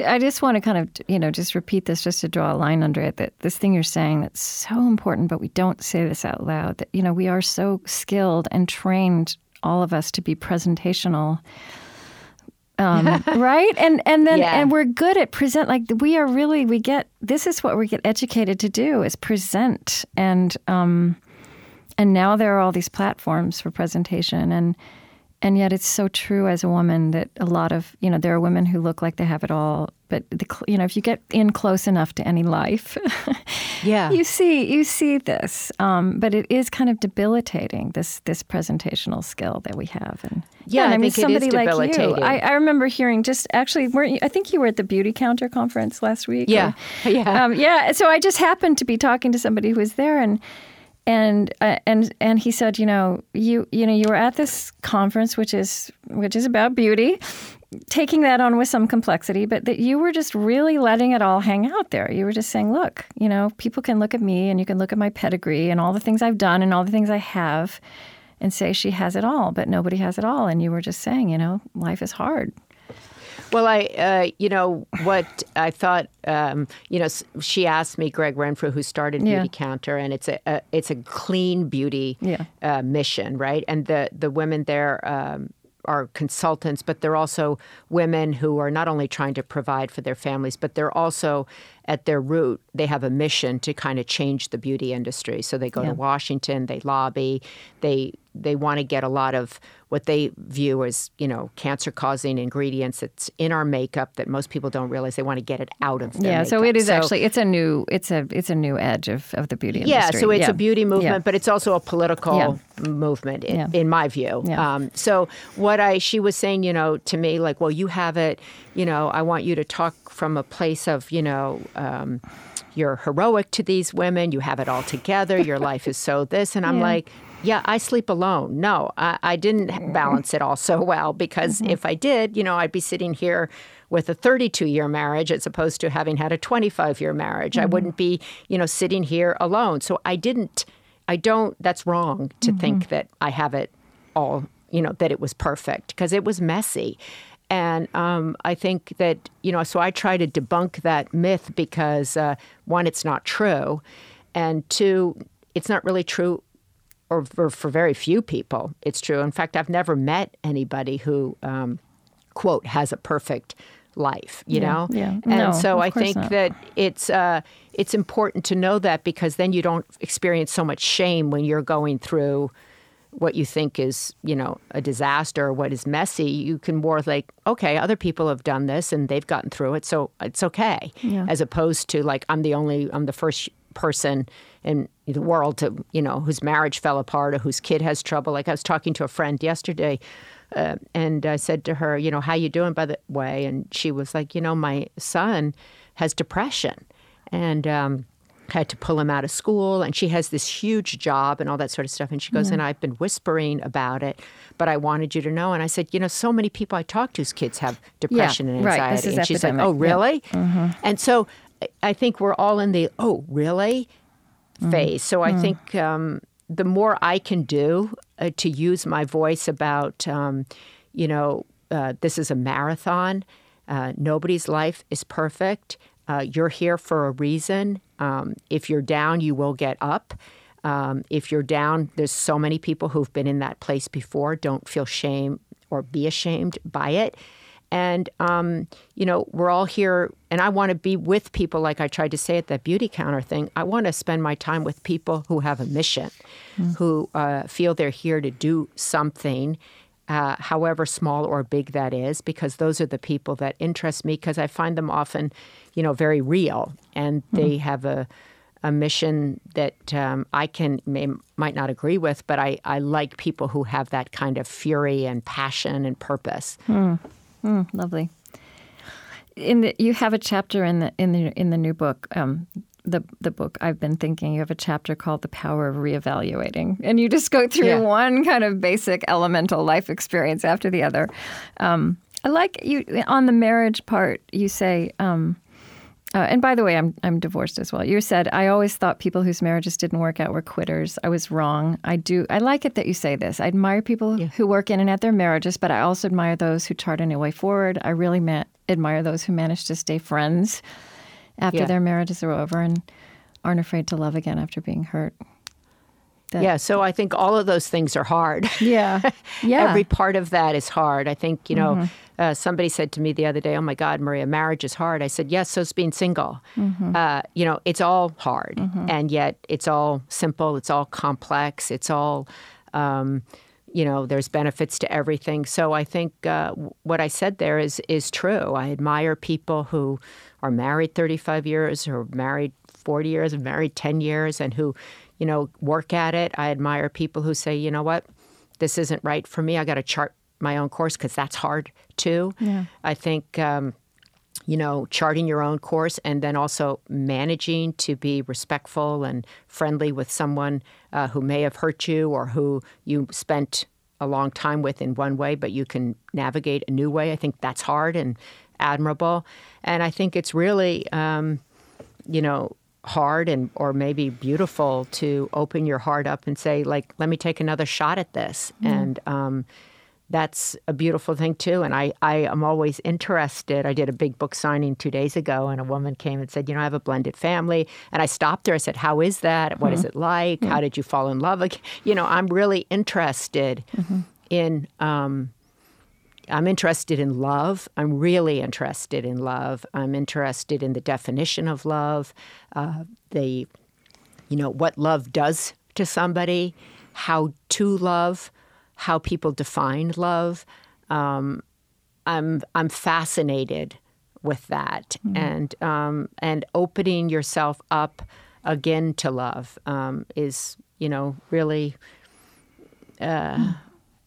I just want to kind of, you know, just repeat this just to draw a line under it, that this thing you're saying that's so important, but we don't say this out loud, that, you know, we are so skilled and trained, all of us, to be presentational, um, right? And and then yeah. and we're good at present, like we are really, we get, this is what we get educated to do is present. And um, and now there are all these platforms for presentation and And yet it's so true as a woman that a lot of, you know, there are women who look like they have it all. But, the, you know, if you get in close enough to any life, yeah, you see you see this. Um, but it is kind of debilitating, this this presentational skill that we have. And Yeah, yeah and I, I mean, somebody like you. I, I remember hearing just actually, weren't you, I think you were at the Beauty Counter conference last week. Yeah, or, yeah. Um, yeah, so I just happened to be talking to somebody who was there and And uh, and and he said, you know, you you know, you were at this conference, which is which is about beauty, taking that on with some complexity, but that you were just really letting it all hang out there. You were just saying, look, you know, people can look at me and you can look at my pedigree and all the things I've done and all the things I have and say she has it all, but nobody has it all. And you were just saying, you know, life is hard. Well, I, uh, you know, what I thought, um, you know, she asked me, Greg Renfrew, who started Beauty yeah. Counter, and it's a, a it's a clean beauty yeah. uh, mission, right? And the, the women there um, are consultants, but they're also women who are not only trying to provide for their families, but they're also at their root, they have a mission to kind of change the beauty industry. So they go yeah. to Washington, they lobby, they they want to get a lot of what they view as, you know, cancer-causing ingredients that's in our makeup that most people don't realize. They want to get it out of their yeah, makeup. Yeah, so it is so, actually it's a new it's a it's a new edge of, of the beauty yeah, industry. Yeah, so it's yeah. a beauty movement, yeah. but it's also a political yeah. movement in, yeah. in my view. Yeah. Um, so what I she was saying, you know, to me, like, well, you have it. You know, I want you to talk from a place of, you know, um, you're heroic to these women. You have it all together. Your life is so this. And I'm yeah. like, yeah, I sleep alone. No, I, I didn't balance it all so well because mm-hmm. if I did, you know, I'd be sitting here with a thirty-two-year marriage as opposed to having had a twenty-five-year marriage. Mm-hmm. I wouldn't be, you know, sitting here alone. So I didn't, I don't, that's wrong to mm-hmm. think that I have it all, you know, that it was perfect because it was messy. And um, I think that, you know, so I try to debunk that myth because, uh, one, it's not true. And two, it's not really true or, or for very few people. It's true. In fact, I've never met anybody who, um, quote, has a perfect life, you yeah, know? Yeah. And no, so I think not. that it's uh, it's important to know that because then you don't experience so much shame when you're going through what you think is, you know, a disaster or what is messy. You can more like, okay, other people have done this and they've gotten through it, so it's okay. Yeah. As opposed to like, I'm the only, I'm the first person in the world to, you know, whose marriage fell apart or whose kid has trouble. Like I was talking to a friend yesterday uh, and I said to her, you know, how you doing by the way? And she was like, you know, my son has depression and, um, had to pull him out of school, and she has this huge job and all that sort of stuff. And she goes, yeah. and I've been whispering about it, but I wanted you to know. And I said, you know, so many people I talk to whose kids have depression yeah, and anxiety. Right. This is and she's epidemic. Like, oh, really? Yeah. Mm-hmm. And so I think we're all in the, oh, really? Mm-hmm. phase. So I mm-hmm. think um, the more I can do uh, to use my voice about, um, you know, uh, this is a marathon. Uh, nobody's life is perfect. Uh, you're here for a reason. Um, if you're down, you will get up. Um, if you're down, there's so many people who've been in that place before. Don't feel shame or be ashamed by it. And, um, you know, we're all here. And I want to be with people, like I tried to say at that Beauty Counter thing. I want to spend my time with people who have a mission, mm. who uh, feel they're here to do something. Uh, however small or big that is, because those are the people that interest me because I find them often, you know, very real. And mm-hmm. they have a a mission that um, I can may, might not agree with, but I, I like people who have that kind of fury and passion and purpose. Mm. Mm, lovely. In the, you have a chapter in the in the in the new book, um, the the book I've Been Thinking. You have a chapter called The Power of Reevaluating, and you just go through yeah. one kind of basic elemental life experience after the other. Um, I like you on the marriage part. You say, um, uh, and by the way, I'm I'm divorced as well. You said, I always thought people whose marriages didn't work out were quitters. I was wrong. I do. I like it that you say this. I admire people yeah. who work in and at their marriages, but I also admire those who chart a new way forward. I really ma- admire those who manage to stay friends after yeah. their marriages are over and aren't afraid to love again after being hurt. That, yeah, so I think all of those things are hard. Yeah, yeah. Every part of that is hard. I think, you know, mm-hmm. uh, somebody said to me the other day, oh my God, Maria, marriage is hard. I said, yes, so it's being single. Mm-hmm. Uh, you know, it's all hard, mm-hmm. and yet it's all simple, it's all complex, it's all, um, you know, there's benefits to everything. So I think uh, what I said there is is true. I admire people who are married thirty-five years, or married forty years, and married ten years, and who, you know, work at it. I admire people who say, you know what, this isn't right for me. I got to chart my own course because that's hard too. Yeah. I think, um, you know, charting your own course and then also managing to be respectful and friendly with someone uh, who may have hurt you or who you spent a long time with in one way, but you can navigate a new way. I think that's hard and admirable. And I think it's really, um, you know, hard and or maybe beautiful to open your heart up and say, like, let me take another shot at this. Mm. And um, that's a beautiful thing, too. And I, I am always interested. I did a big book signing two days ago, and a woman came and said, you know, I have a blended family. And I stopped her. I said, how is that? Mm-hmm. What is it like? Mm-hmm. How did you fall in love? You know, I'm really interested mm-hmm. in um I'm interested in love. I'm really interested in love. I'm interested in the definition of love, uh, the, you know, what love does to somebody, how to love, how people define love. Um, I'm I'm fascinated with that, mm-hmm. and um, and opening yourself up again to love um, is, you know, really, uh, mm.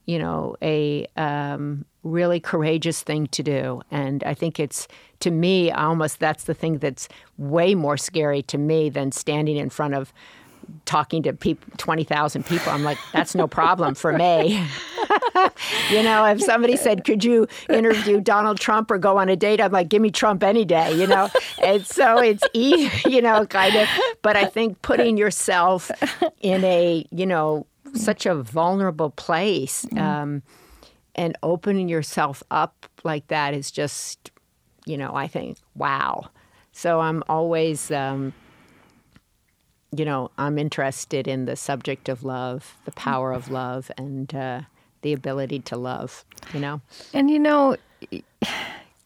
you know, a um, really courageous thing to do. And I think it's, to me, almost that's the thing that's way more scary to me than standing in front of talking to people, twenty thousand people. I'm like, that's no problem for me. You know, if somebody said, could you interview Donald Trump or go on a date? I'm like, give me Trump any day, you know? And so it's easy, you know, kind of. But I think putting yourself in a, you know, such a vulnerable place um, and opening yourself up like that is just, you know, I think, wow. So I'm always... Um, You know, I'm interested in the subject of love, the power of love, and uh, the ability to love, you know? And, you know,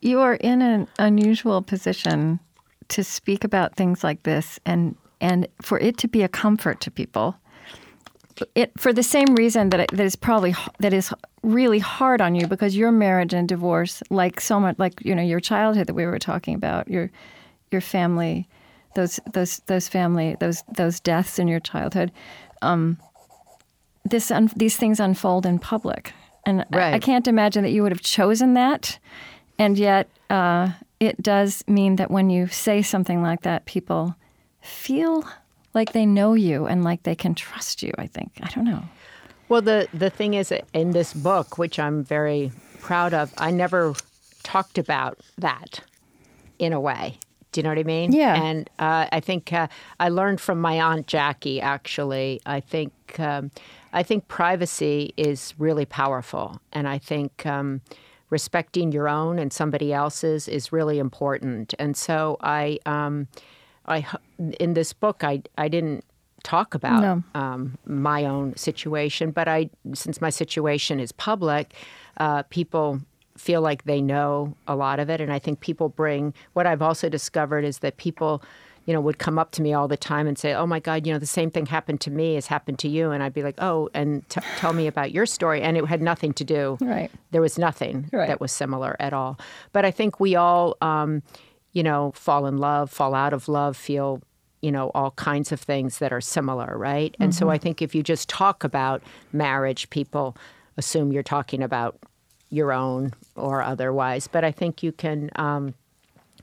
you are in an unusual position to speak about things like this and, and for it to be a comfort to people. It, for the same reason that, it, that is probably that is really hard on you, because your marriage and divorce, like so much, like, you know, your childhood that we were talking about, your your family... Those those those family those those deaths in your childhood, um, this un, these things unfold in public, and right. I, I can't imagine that you would have chosen that, and yet uh, it does mean that when you say something like that, people feel like they know you and like they can trust you. I think I don't know. Well, the the thing is, in this book, which I'm very proud of, I never talked about that in a way. Do you know what I mean? Yeah. And uh, I think uh, I learned from my Aunt Jackie, actually. I think um, I think privacy is really powerful. And I think um, respecting your own and somebody else's is really important. And so I, um, I in this book, I, I didn't talk about no. um, my own situation. But I, since my situation is public, uh, people... feel like they know a lot of it. And I think people bring, what I've also discovered is that people, you know, would come up to me all the time and say, oh my God, you know, the same thing happened to me as happened to you. And I'd be like, oh, and t- tell me about your story. And it had nothing to do. Right. There was nothing right. that was similar at all. But I think we all, um, you know, fall in love, fall out of love, feel, you know, all kinds of things that are similar, right? Mm-hmm. And so I think if you just talk about marriage, people assume you're talking about your own or otherwise. But I think you can, um,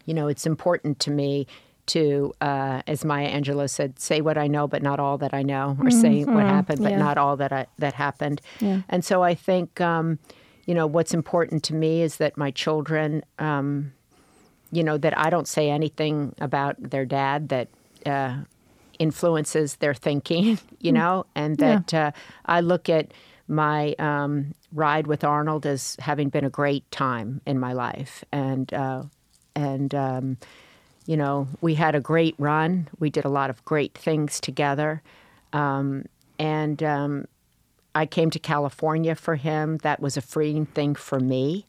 you know, it's important to me to, uh, as Maya Angelou said, say what I know, but not all that I know, or mm-hmm. say what happened, but yeah. not all that I, that happened. Yeah. And so I think, um, you know, what's important to me is that my children, um, you know, that I don't say anything about their dad that uh, influences their thinking, you know, and that yeah. uh, I look at my um, ride with Arnold as having been a great time in my life. And, uh, and um, you know, we had a great run. We did a lot of great things together. Um, and um, I came to California for him. That was a freeing thing for me.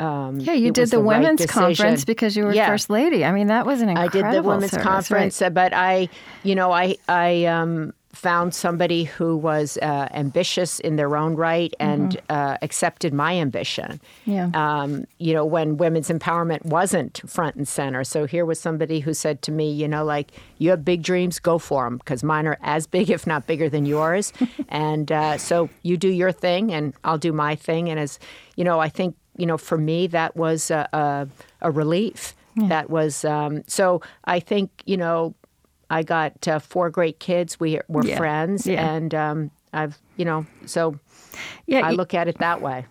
Um, yeah, you did the, the Women's right Conference because you were yeah. First Lady. I mean, that was an incredible service. I did the Women's service, Conference, right? But I, you know, I... I um, found somebody who was uh, ambitious in their own right and mm-hmm. uh, accepted my ambition, yeah. um, you know, when women's empowerment wasn't front and center. So here was somebody who said to me, you know, like, you have big dreams, go for them, because mine are as big, if not bigger than yours. and uh, so you do your thing and I'll do my thing. And as, you know, I think, you know, for me, that was a, a, a relief. Yeah. That was, um, so I think, you know, I got uh, four great kids. We were yeah. friends, yeah. and um, I've, you know, so yeah, I look at it that way.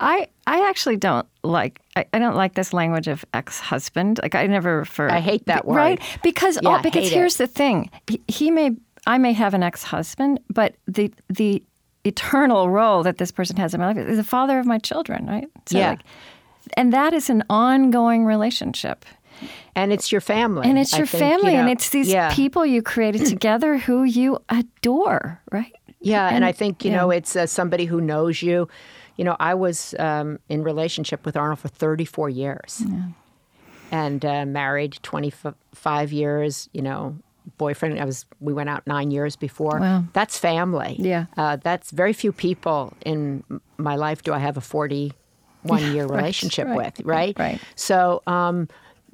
I I actually don't like I, I don't like this language of ex-husband. Like I never refer. I hate that word, right? Because yeah, all, because here's it. the thing: he, he may I may have an ex-husband, but the the eternal role that this person has in my life is the father of my children, right? So yeah, like, and that is an ongoing relationship. And it's your family. And it's your I think, family. You know, and it's these yeah. people you created together who you adore, right? Yeah, and, and I think, you yeah. know, it's uh, somebody who knows you. You know, I was um, in relationship with Arnold for thirty-four years yeah. and uh, married twenty-five years, you know, boyfriend. I was. We went out nine years before. Wow. That's family. Yeah. Uh, that's very few people in my life do I have a forty-one year relationship right. with, right? Right. So, um,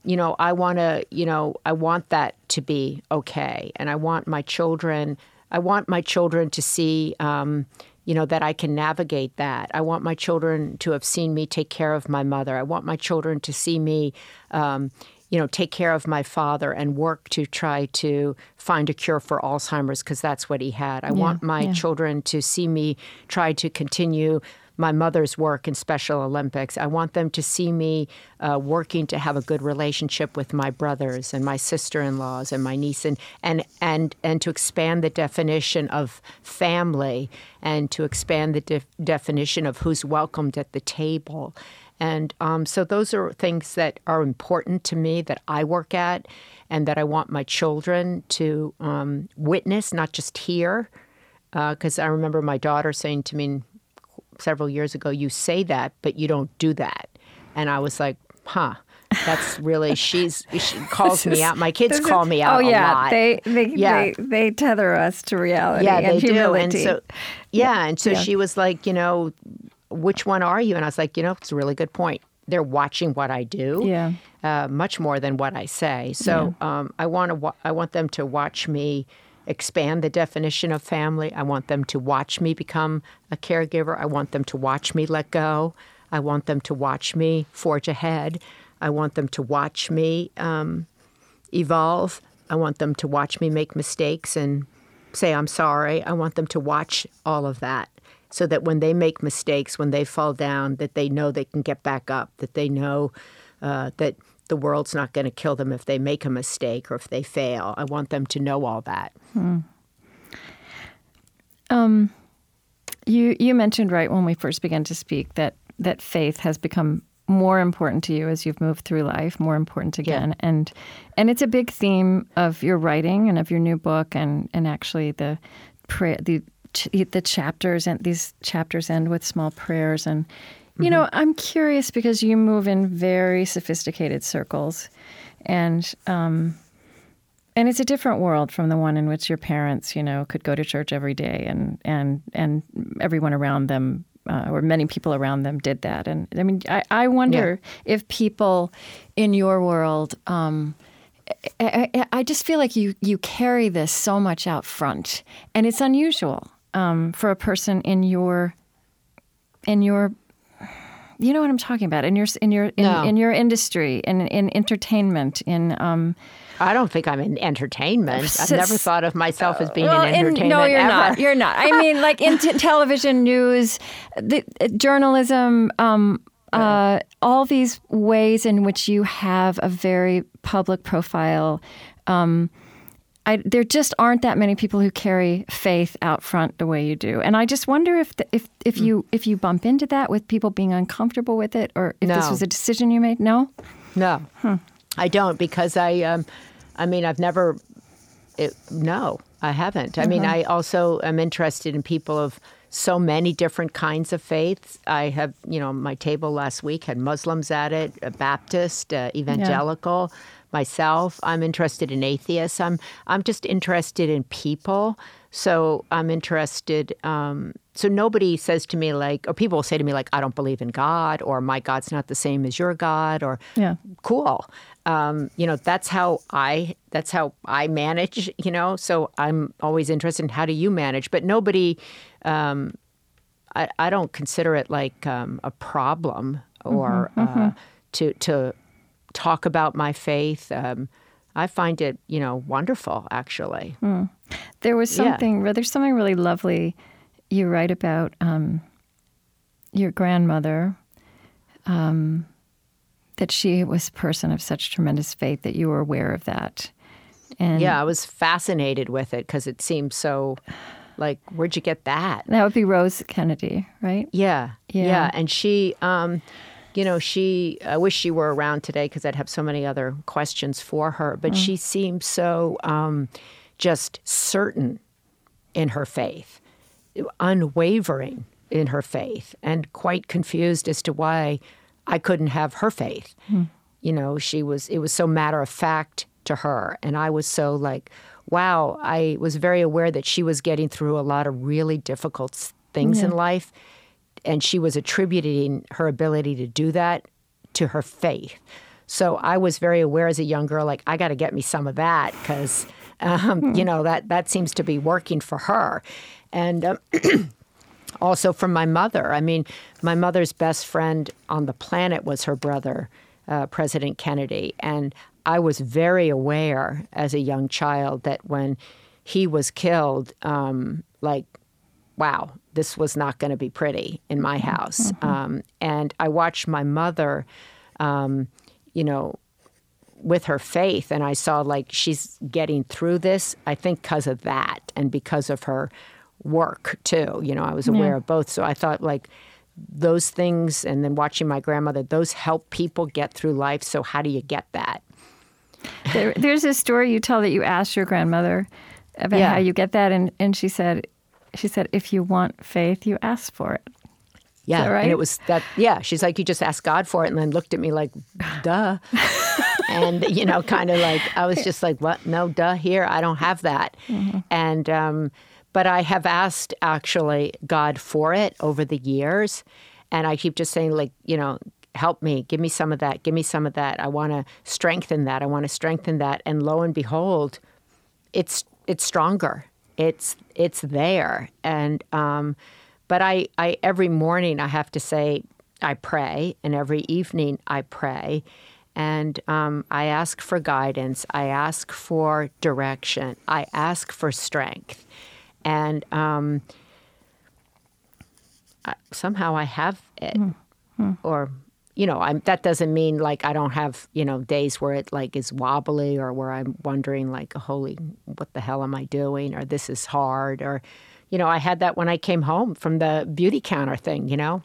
you know, I want to, you know, I want that to be okay. And I want my children, I want my children to see, um, you know, that I can navigate that. I want my children to have seen me take care of my mother. I want my children to see me, um, you know, take care of my father and work to try to find a cure for Alzheimer's because that's what he had. I yeah, want my yeah. children to see me try to continue my mother's work in Special Olympics. I want them to see me uh, working to have a good relationship with my brothers and my sister-in-laws and my niece, and, and and and to expand the definition of family and to expand the de- definition of who's welcomed at the table. And um, so those are things that are important to me that I work at and that I want my children to um, witness, not just hear. Because uh, I remember my daughter saying to me several years ago, you say that, but you don't do that. And I was like, huh, that's really, she's, she calls me out. My kids is, call me out oh, a yeah, lot. They, they, yeah, they they tether us to reality yeah, and they humility. Do. And so, yeah, yeah, and so yeah. she was like, you know, which one are you? And I was like, you know, it's a really good point. They're watching what I do yeah. uh, much more than what I say. So yeah. um, I want to wa- I want them to watch me expand the definition of family. I want them to watch me become a caregiver. I want them to watch me let go. I want them to watch me forge ahead. I want them to watch me um, evolve. I want them to watch me make mistakes and say, I'm sorry. I want them to watch all of that so that when they make mistakes, when they fall down, that they know they can get back up, that they know uh, that the world's not going to kill them if they make a mistake or if they fail. I want them to know all that. Hmm. Um, you you mentioned right when we first began to speak that that faith has become more important to you as you've moved through life, more important again. Yeah. And and it's a big theme of your writing and of your new book, and, and actually the prayer, the the chapters, and these chapters end with small prayers. And you know, I'm curious because you move in very sophisticated circles, and um, and it's a different world from the one in which your parents, you know, could go to church every day, and and and everyone around them, uh, or many people around them, did that. And I mean, I, I wonder yeah. if people in your world, um, I, I, I just feel like you you carry this so much out front, and it's unusual um, for a person in your in your. You know what I'm talking about in your in your in, no. in your industry, in in entertainment, in. Um, I don't think I'm in entertainment. S- I've never thought of myself as being well, in entertainment. In, no, you're ever. not. You're not. I mean, like in t- television, news, the, uh, journalism, um, uh, all these ways in which you have a very public profile. Um, I, there just aren't that many people who carry faith out front the way you do, and I just wonder if the, if if you if you bump into that with people being uncomfortable with it, or if no. this was a decision you made. No, no, hmm. I don't, because I, um, I mean, I've never, it, no, I haven't. I mm-hmm. mean, I also am interested in people of so many different kinds of faiths. I have, you know, my table last week had Muslims at it, a Baptist, uh, evangelical. Yeah. Myself, I'm interested in atheists. I'm I'm just interested in people. So I'm interested. Um, so nobody says to me like, or people will say to me like, I don't believe in God, or my God's not the same as your God, or yeah. cool. Um, you know, that's how I that's how I manage. You know, so I'm always interested in how do you manage. But nobody, um, I I don't consider it like um, a problem or mm-hmm, mm-hmm. Uh, to to. talk about my faith. Um, I find it, you know, wonderful, actually. Mm. There was something, yeah. there's something really lovely you write about um, your grandmother, um, that she was a person of such tremendous faith that you were aware of that. And yeah, I was fascinated with it because it seemed so, like, where'd you get that? That would be Rose Kennedy, right? Yeah, yeah. yeah. And she... Um, You know, she, I wish she were around today because I'd have so many other questions for her, but mm. she seemed so um, just certain in her faith. unwavering in her faith and quite confused as to why I couldn't have her faith. Mm. You know, she was, it was so matter of fact to her. And I was so like, wow, I was very aware that she was getting through a lot of really difficult things yeah. in life. And she was attributing her ability to do that to her faith. So I was very aware as a young girl, like, I got to get me some of that because, um, mm. you know, that, that seems to be working for her. And um, also from my mother. I mean, my mother's best friend on the planet was her brother, uh, President Kennedy. And I was very aware as a young child that when he was killed, um, like, wow, this was not going to be pretty in my house. Mm-hmm. Um, and I watched my mother, um, you know, with her faith, and I saw, like, she's getting through this, I think, because of that and because of her work, too. You know, I was aware yeah. of both. So I thought, like, those things, and then watching my grandmother, those help people get through life. So how do you get that? There, there's a story you tell that you asked your grandmother about yeah. how you get that, and, and she said... She said, if you want faith, you ask for it. Yeah. Right? And it was that, yeah. She's like, you just ask God for it. And then looked at me like, duh. And, you know, kind of like, I was just like, what? No, duh, here. I don't have that. Mm-hmm. And, um, but I have asked actually God for it over the years. And I keep just saying, like, you know, help me, give me some of that, give me some of that. I want to strengthen that. I want to strengthen that. And lo and behold, it's, it's stronger. It's it's there, and um, but I, I every morning I have to say I pray, and every evening I pray, and um, I ask for guidance, I ask for direction, I ask for strength, and um, I, somehow I have it, mm-hmm. or you know I'm, that doesn't mean like I don't have you know days where it like is wobbly or where I'm wondering like, holy, what the hell am I doing, or this is hard, or you know I had that when I came home from the Beauty Counter thing. You know,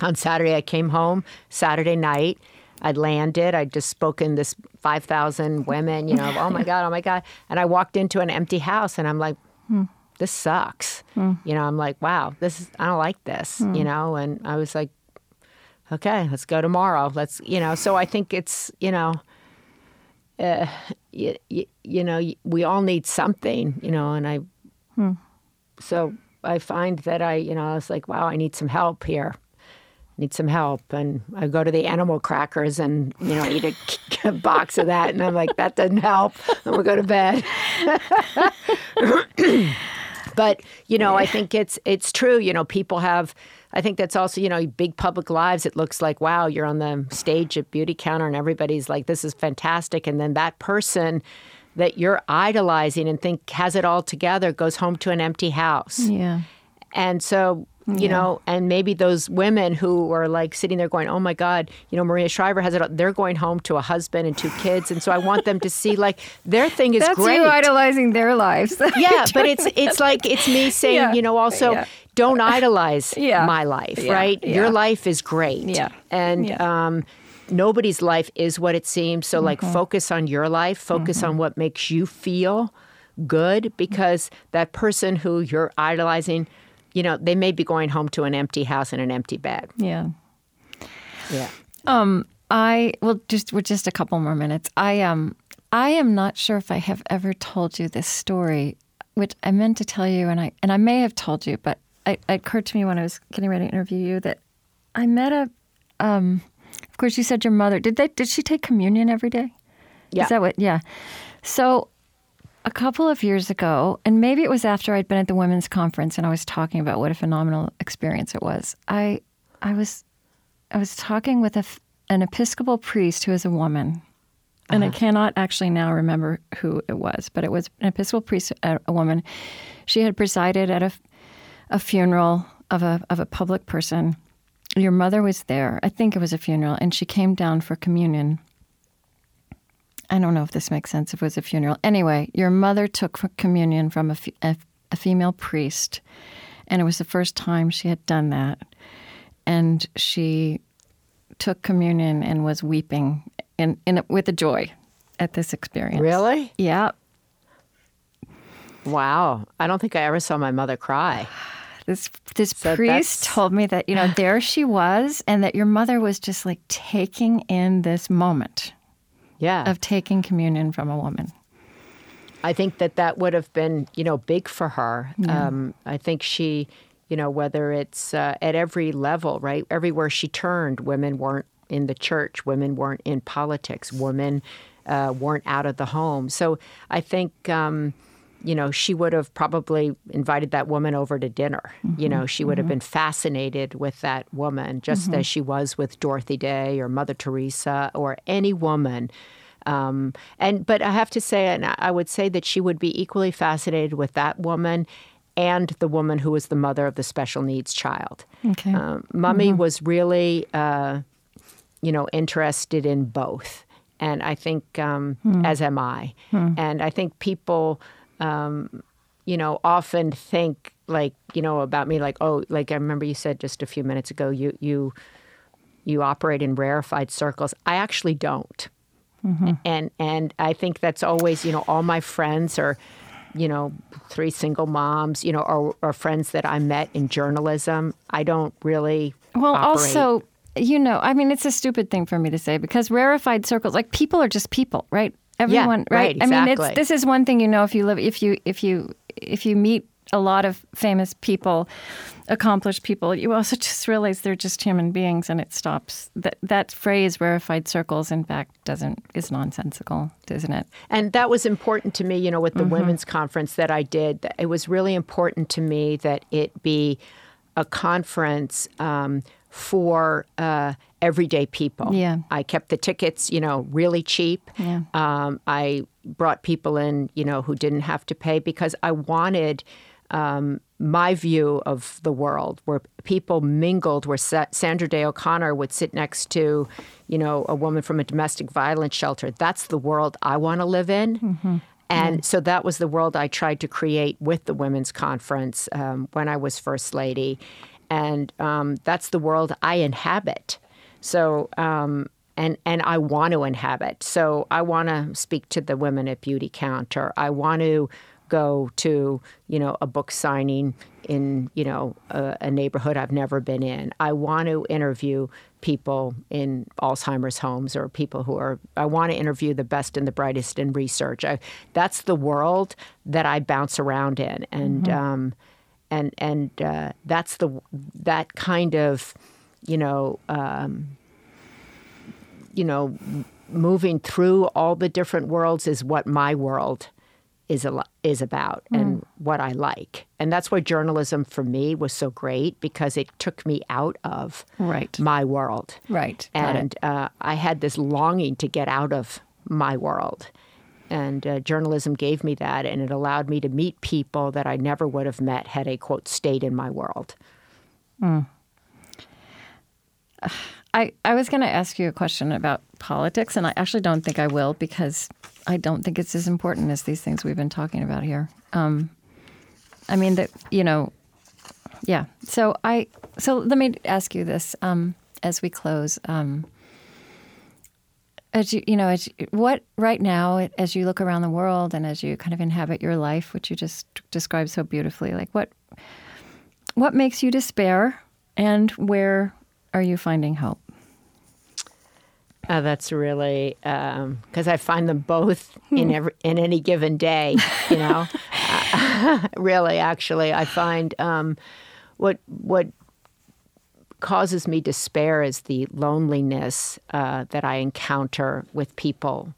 on Saturday I came home Saturday night. I landed. I'd just spoken this five thousand women. You know, oh my god, oh my god, and I walked into an empty house and I'm like, hmm. this sucks. Hmm. You know, I'm like, wow, this is, I don't like this. Hmm. You know, and I was like, okay, let's go tomorrow. Let's, you know, so I think it's, you know, uh, you, you, you know, we all need something, you know, and I, hmm. so I find that I, you know, I was like, wow, I need some help here. I need some help. And I go to the animal crackers and, you know, eat a, a box of that. And I'm like, that doesn't help. And we'll go to bed. But, you know, I think it's, it's true, you know, people have, I think that's also, you know, big public lives. It looks like, wow, you're on the stage at Beauty Counter and everybody's like, this is fantastic. And then that person that you're idolizing and think has it all together goes home to an empty house. Yeah. And so, you yeah. know, and maybe those women who are like sitting there going, oh, my God, you know, Maria Shriver has it all. They're going home to a husband and two kids. And so I want them to see like their thing is that's great. That's you idolizing their lives. Yeah. But it's it's like it's me saying, yeah. you know, also. Yeah. Don't idolize yeah. my life, yeah. right? Yeah. Your life is great. Yeah. And yeah. Um, nobody's life is what it seems. So, mm-hmm. like, focus on your life. Focus mm-hmm. on what makes you feel good, because that person who you're idolizing, you know, they may be going home to an empty house and an empty bed. Yeah. Yeah. Um, I, well, just, we're just a couple more minutes. I, um, I am not sure if I have ever told you this story, which I meant to tell you, and I, and I may have told you, but it occurred to me when I was getting ready to interview you that I met a, um, of course, you said your mother, did they? Did she take communion every day? Yeah. Is that what? Yeah. So a couple of years ago, and maybe it was after I'd been at the women's conference and I was talking about what a phenomenal experience it was, I I was I was talking with a, an Episcopal priest who is a woman. And uh-huh. I cannot actually now remember who it was, but it was an Episcopal priest, a, a woman. She had presided at a a funeral of a of a public person. Your mother was there. I think it was a funeral, and she came down for communion. I don't know if this makes sense, if it was a funeral. Anyway, your mother took for communion from a, a, a female priest, and it was the first time she had done that. And she took communion and was weeping in, in, with a joy at this experience. Really? Yeah. Wow. I don't think I ever saw my mother cry. This this so priest told me that, you know, there she was, and that your mother was just like taking in this moment yeah. of taking communion from a woman. I think that that would have been, you know, big for her. Yeah. Um, I think she, you know, whether it's uh, at every level, right, everywhere she turned, women weren't in the church, women weren't in politics, women uh, weren't out of the home. So I think, um, you know, she would have probably invited that woman over to dinner. Mm-hmm. You know, she would mm-hmm. have been fascinated with that woman, just mm-hmm. as she was with Dorothy Day or Mother Teresa or any woman. Um, and but I have to say, and I would say that she would be equally fascinated with that woman and the woman who was the mother of the special needs child. Okay. Um, Mommy mm-hmm. was really, uh, you know, interested in both. And I think, um, mm. as am I. Mm. And I think people, um, you know, often think like, you know, about me, like, oh, like I remember you said just a few minutes ago, you, you, you operate in rarefied circles. I actually don't. Mm-hmm. And and I think that's always, you know, all my friends are, you know, three single moms, you know, or, or friends that I met in journalism. I don't really Well, operate. Also, you know, I mean, it's a stupid thing for me to say because rarefied circles, like people are just people, right? Everyone, yeah, right? right? Exactly. I mean, it's, this is one thing, you know, if you live, if you, if you, if you meet a lot of famous people, accomplished people, you also just realize they're just human beings, and it stops. That that phrase, rarefied circles, in fact, doesn't is nonsensical, isn't it? And that was important to me, you know, with the mm-hmm. women's conference that I did. It was really important to me that it be a conference um, for uh, everyday people. Yeah. I kept the tickets, you know, really cheap. Yeah. Um, I brought people in, you know, who didn't have to pay because I wanted... Um, my view of the world, where people mingled, where Sa- Sandra Day O'Connor would sit next to, you know, a woman from a domestic violence shelter. That's the world I want to live in. Mm-hmm. And mm-hmm. so that was the world I tried to create with the Women's Conference um, when I was First Lady. And um, that's the world I inhabit. So, um, and, and I want to inhabit. So I want to speak to the women at Beauty Counter. I want to go to, you know, a book signing in, you know, a, a neighborhood I've never been in. I want to interview people in Alzheimer's homes or people who are, I want to interview the best and the brightest in research. I, that's the world that I bounce around in. And, mm-hmm. um, and, and uh, that's the, that kind of, you know, um, you know, moving through all the different worlds is what my world is a, is about mm. and what I like. And that's why journalism for me was so great, because it took me out of right. my world. Right. And uh, I had this longing to get out of my world. And uh, journalism gave me that, and it allowed me to meet people that I never would have met had I, quote, stayed in my world. Mm. I, I was going to ask you a question about politics, and I actually don't think I will, because I don't think it's as important as these things we've been talking about here. Um, I mean, that you know, yeah. So I, so let me ask you this um, as we close. Um, as you, you know, as you, what right now, as you look around the world and as you kind of inhabit your life, which you just described so beautifully, like what, what makes you despair, and where are you finding hope? Uh, that's really um, because I find them both hmm. in every in any given day. You know, really, actually, I find um, what what causes me despair is the loneliness uh, that I encounter with people.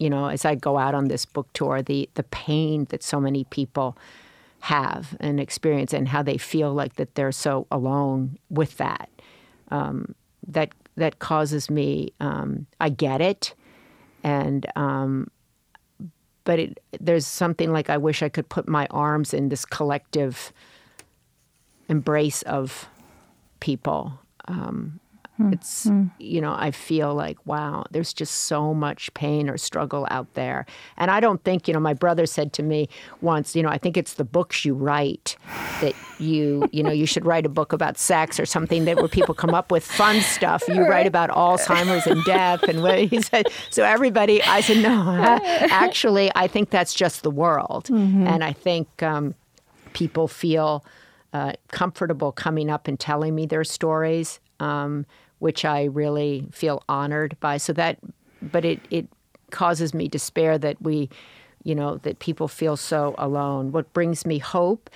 You know, as I go out on this book tour, the the pain that so many people have and experience, and how they feel like that they're so alone with that. Um, that. That causes me, um, I get it, and um, but it, there's something like I wish I could put my arms in this collective embrace of people. Um, mm-hmm. It's, you know, I feel like, wow, there's just so much pain or struggle out there. And I don't think, you know, my brother said to me once, you know, I think it's the books you write that you, you know, you should write a book about sex or something that where people come up with fun stuff. You write about Alzheimer's and death. And what he said, so everybody, I said, no, I, actually, I think that's just the world. Mm-hmm. And I think um, people feel uh, comfortable coming up and telling me their stories, um, which I really feel honored by. So that, but it, it causes me despair that we, you know, that people feel so alone. What brings me hope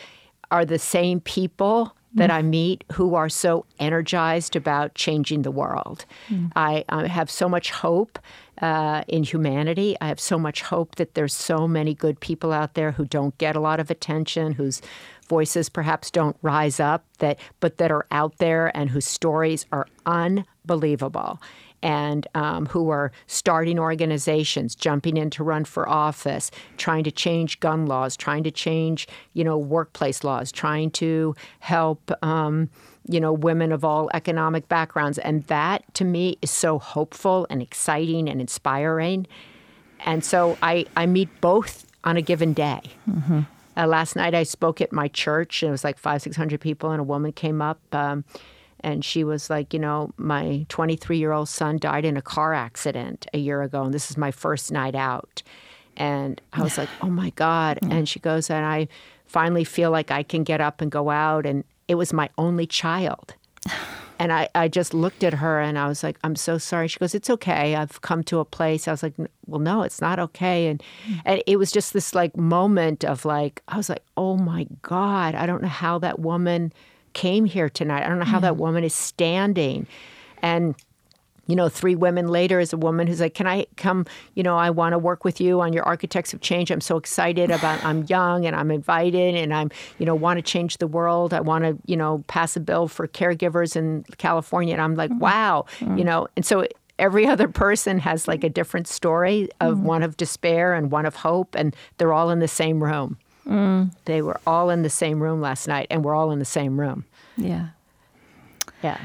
are the same people that I meet who are so energized about changing the world. Mm. I, I have so much hope uh, in humanity. I have so much hope that there's so many good people out there who don't get a lot of attention, whose voices perhaps don't rise up, that but that are out there and whose stories are unbelievable, and um, who are starting organizations, jumping in to run for office, trying to change gun laws, trying to change, you know, workplace laws, trying to help, um, you know, women of all economic backgrounds. And that, to me, is so hopeful and exciting and inspiring. And so I, I meet both on a given day. Mm-hmm. Uh, last night I spoke at my church, and it was like five, six hundred people, and a woman came up, um, and she was like, you know, my twenty-three-year-old son died in a car accident a year ago, and this is my first night out. And I was like, oh, my God. Mm. And she goes, and I finally feel like I can get up and go out. And it was my only child. And I, I just looked at her, and I was like, I'm so sorry. She goes, it's okay. I've come to a place. I was like, well, no, it's not okay. And, mm. and it was just this, like, moment of, like, I was like, oh, my God. I don't know how that woman came here tonight. I don't know how that woman is standing. And, you know, three women later is a woman who's like, can I come, you know, I want to work with you on your Architects of Change. I'm so excited about, I'm young and I'm invited and I'm, you know, want to change the world. I want to, you know, pass a bill for caregivers in California. And I'm like, mm-hmm. wow, mm-hmm. you know, and so every other person has like a different story of mm-hmm. one of despair and one of hope. And they're all in the same room. Mm. They were all in the same room last night, and we're all in the same room. Yeah. Yeah.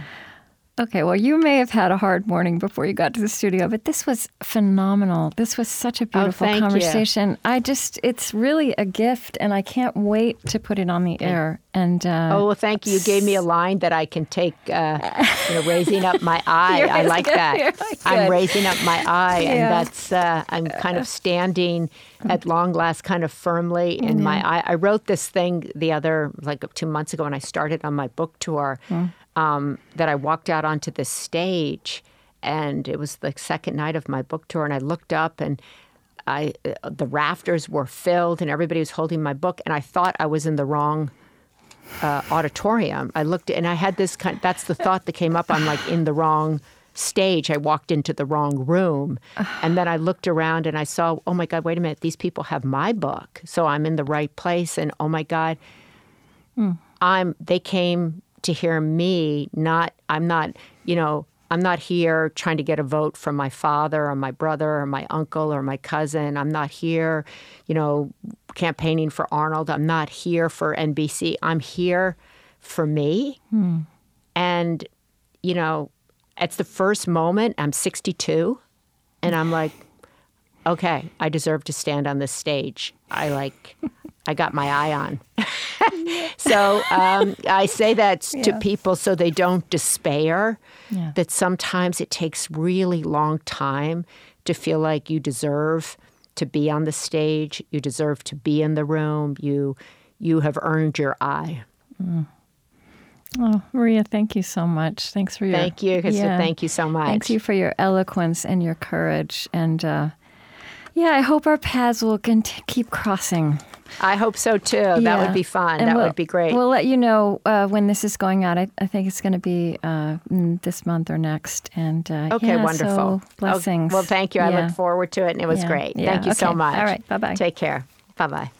Okay, well, you may have had a hard morning before you got to the studio, but this was phenomenal. This was such a beautiful oh, thank conversation. You. I just, it's really a gift, and I can't wait to put it on the air. And uh, oh, well, thank you. You gave me a line that I can take, uh, you know, raising up my eye. I like good. that. You're I'm good. raising up my eye, yeah. and that's, uh, I'm kind of standing at long last kind of firmly in mm-hmm. my eye. I wrote this thing the other, like two months ago, and I started on my book tour. Mm. Um, that I walked out onto the stage, and it was the second night of my book tour, and I looked up, and I uh, the rafters were filled, and everybody was holding my book, and I thought I was in the wrong uh, auditorium. I looked, and I had this kind of, that's the thought that came up. I'm like in the wrong stage. I walked into the wrong room, and then I looked around, and I saw, oh my God, wait a minute, these people have my book, so I'm in the right place, and oh my God, mm. I'm. They came to hear me, not, I'm not, you know, I'm not here trying to get a vote from my father or my brother or my uncle or my cousin. I'm not here, you know, campaigning for Arnold. I'm not here for N B C. I'm here for me. Hmm. And, you know, it's the first moment, I'm sixty-two, and I'm like, okay, I deserve to stand on this stage. I like... I got my eye on. So um, I say that yeah. to people so they don't despair, yeah. that sometimes it takes really long time to feel like you deserve to be on the stage, you deserve to be in the room, you you have earned your eye. Mm. Oh, Maria, thank you so much. Thanks for your... Thank you, Krista. Yeah. Thank you so much. Thank you for your eloquence and your courage. And uh, yeah, I hope our paths will cont- keep crossing. I hope so, too. Yeah. That would be fun. And that we'll, would be great. We'll let you know uh, when this is going out. I, I think it's going to be uh, this month or next. And uh, Okay, yeah, wonderful. So blessings. Oh, well, thank you. Yeah. I look forward to it, and it was yeah. great. Yeah. Thank you okay. so much. All right, bye-bye. Take care. Bye-bye.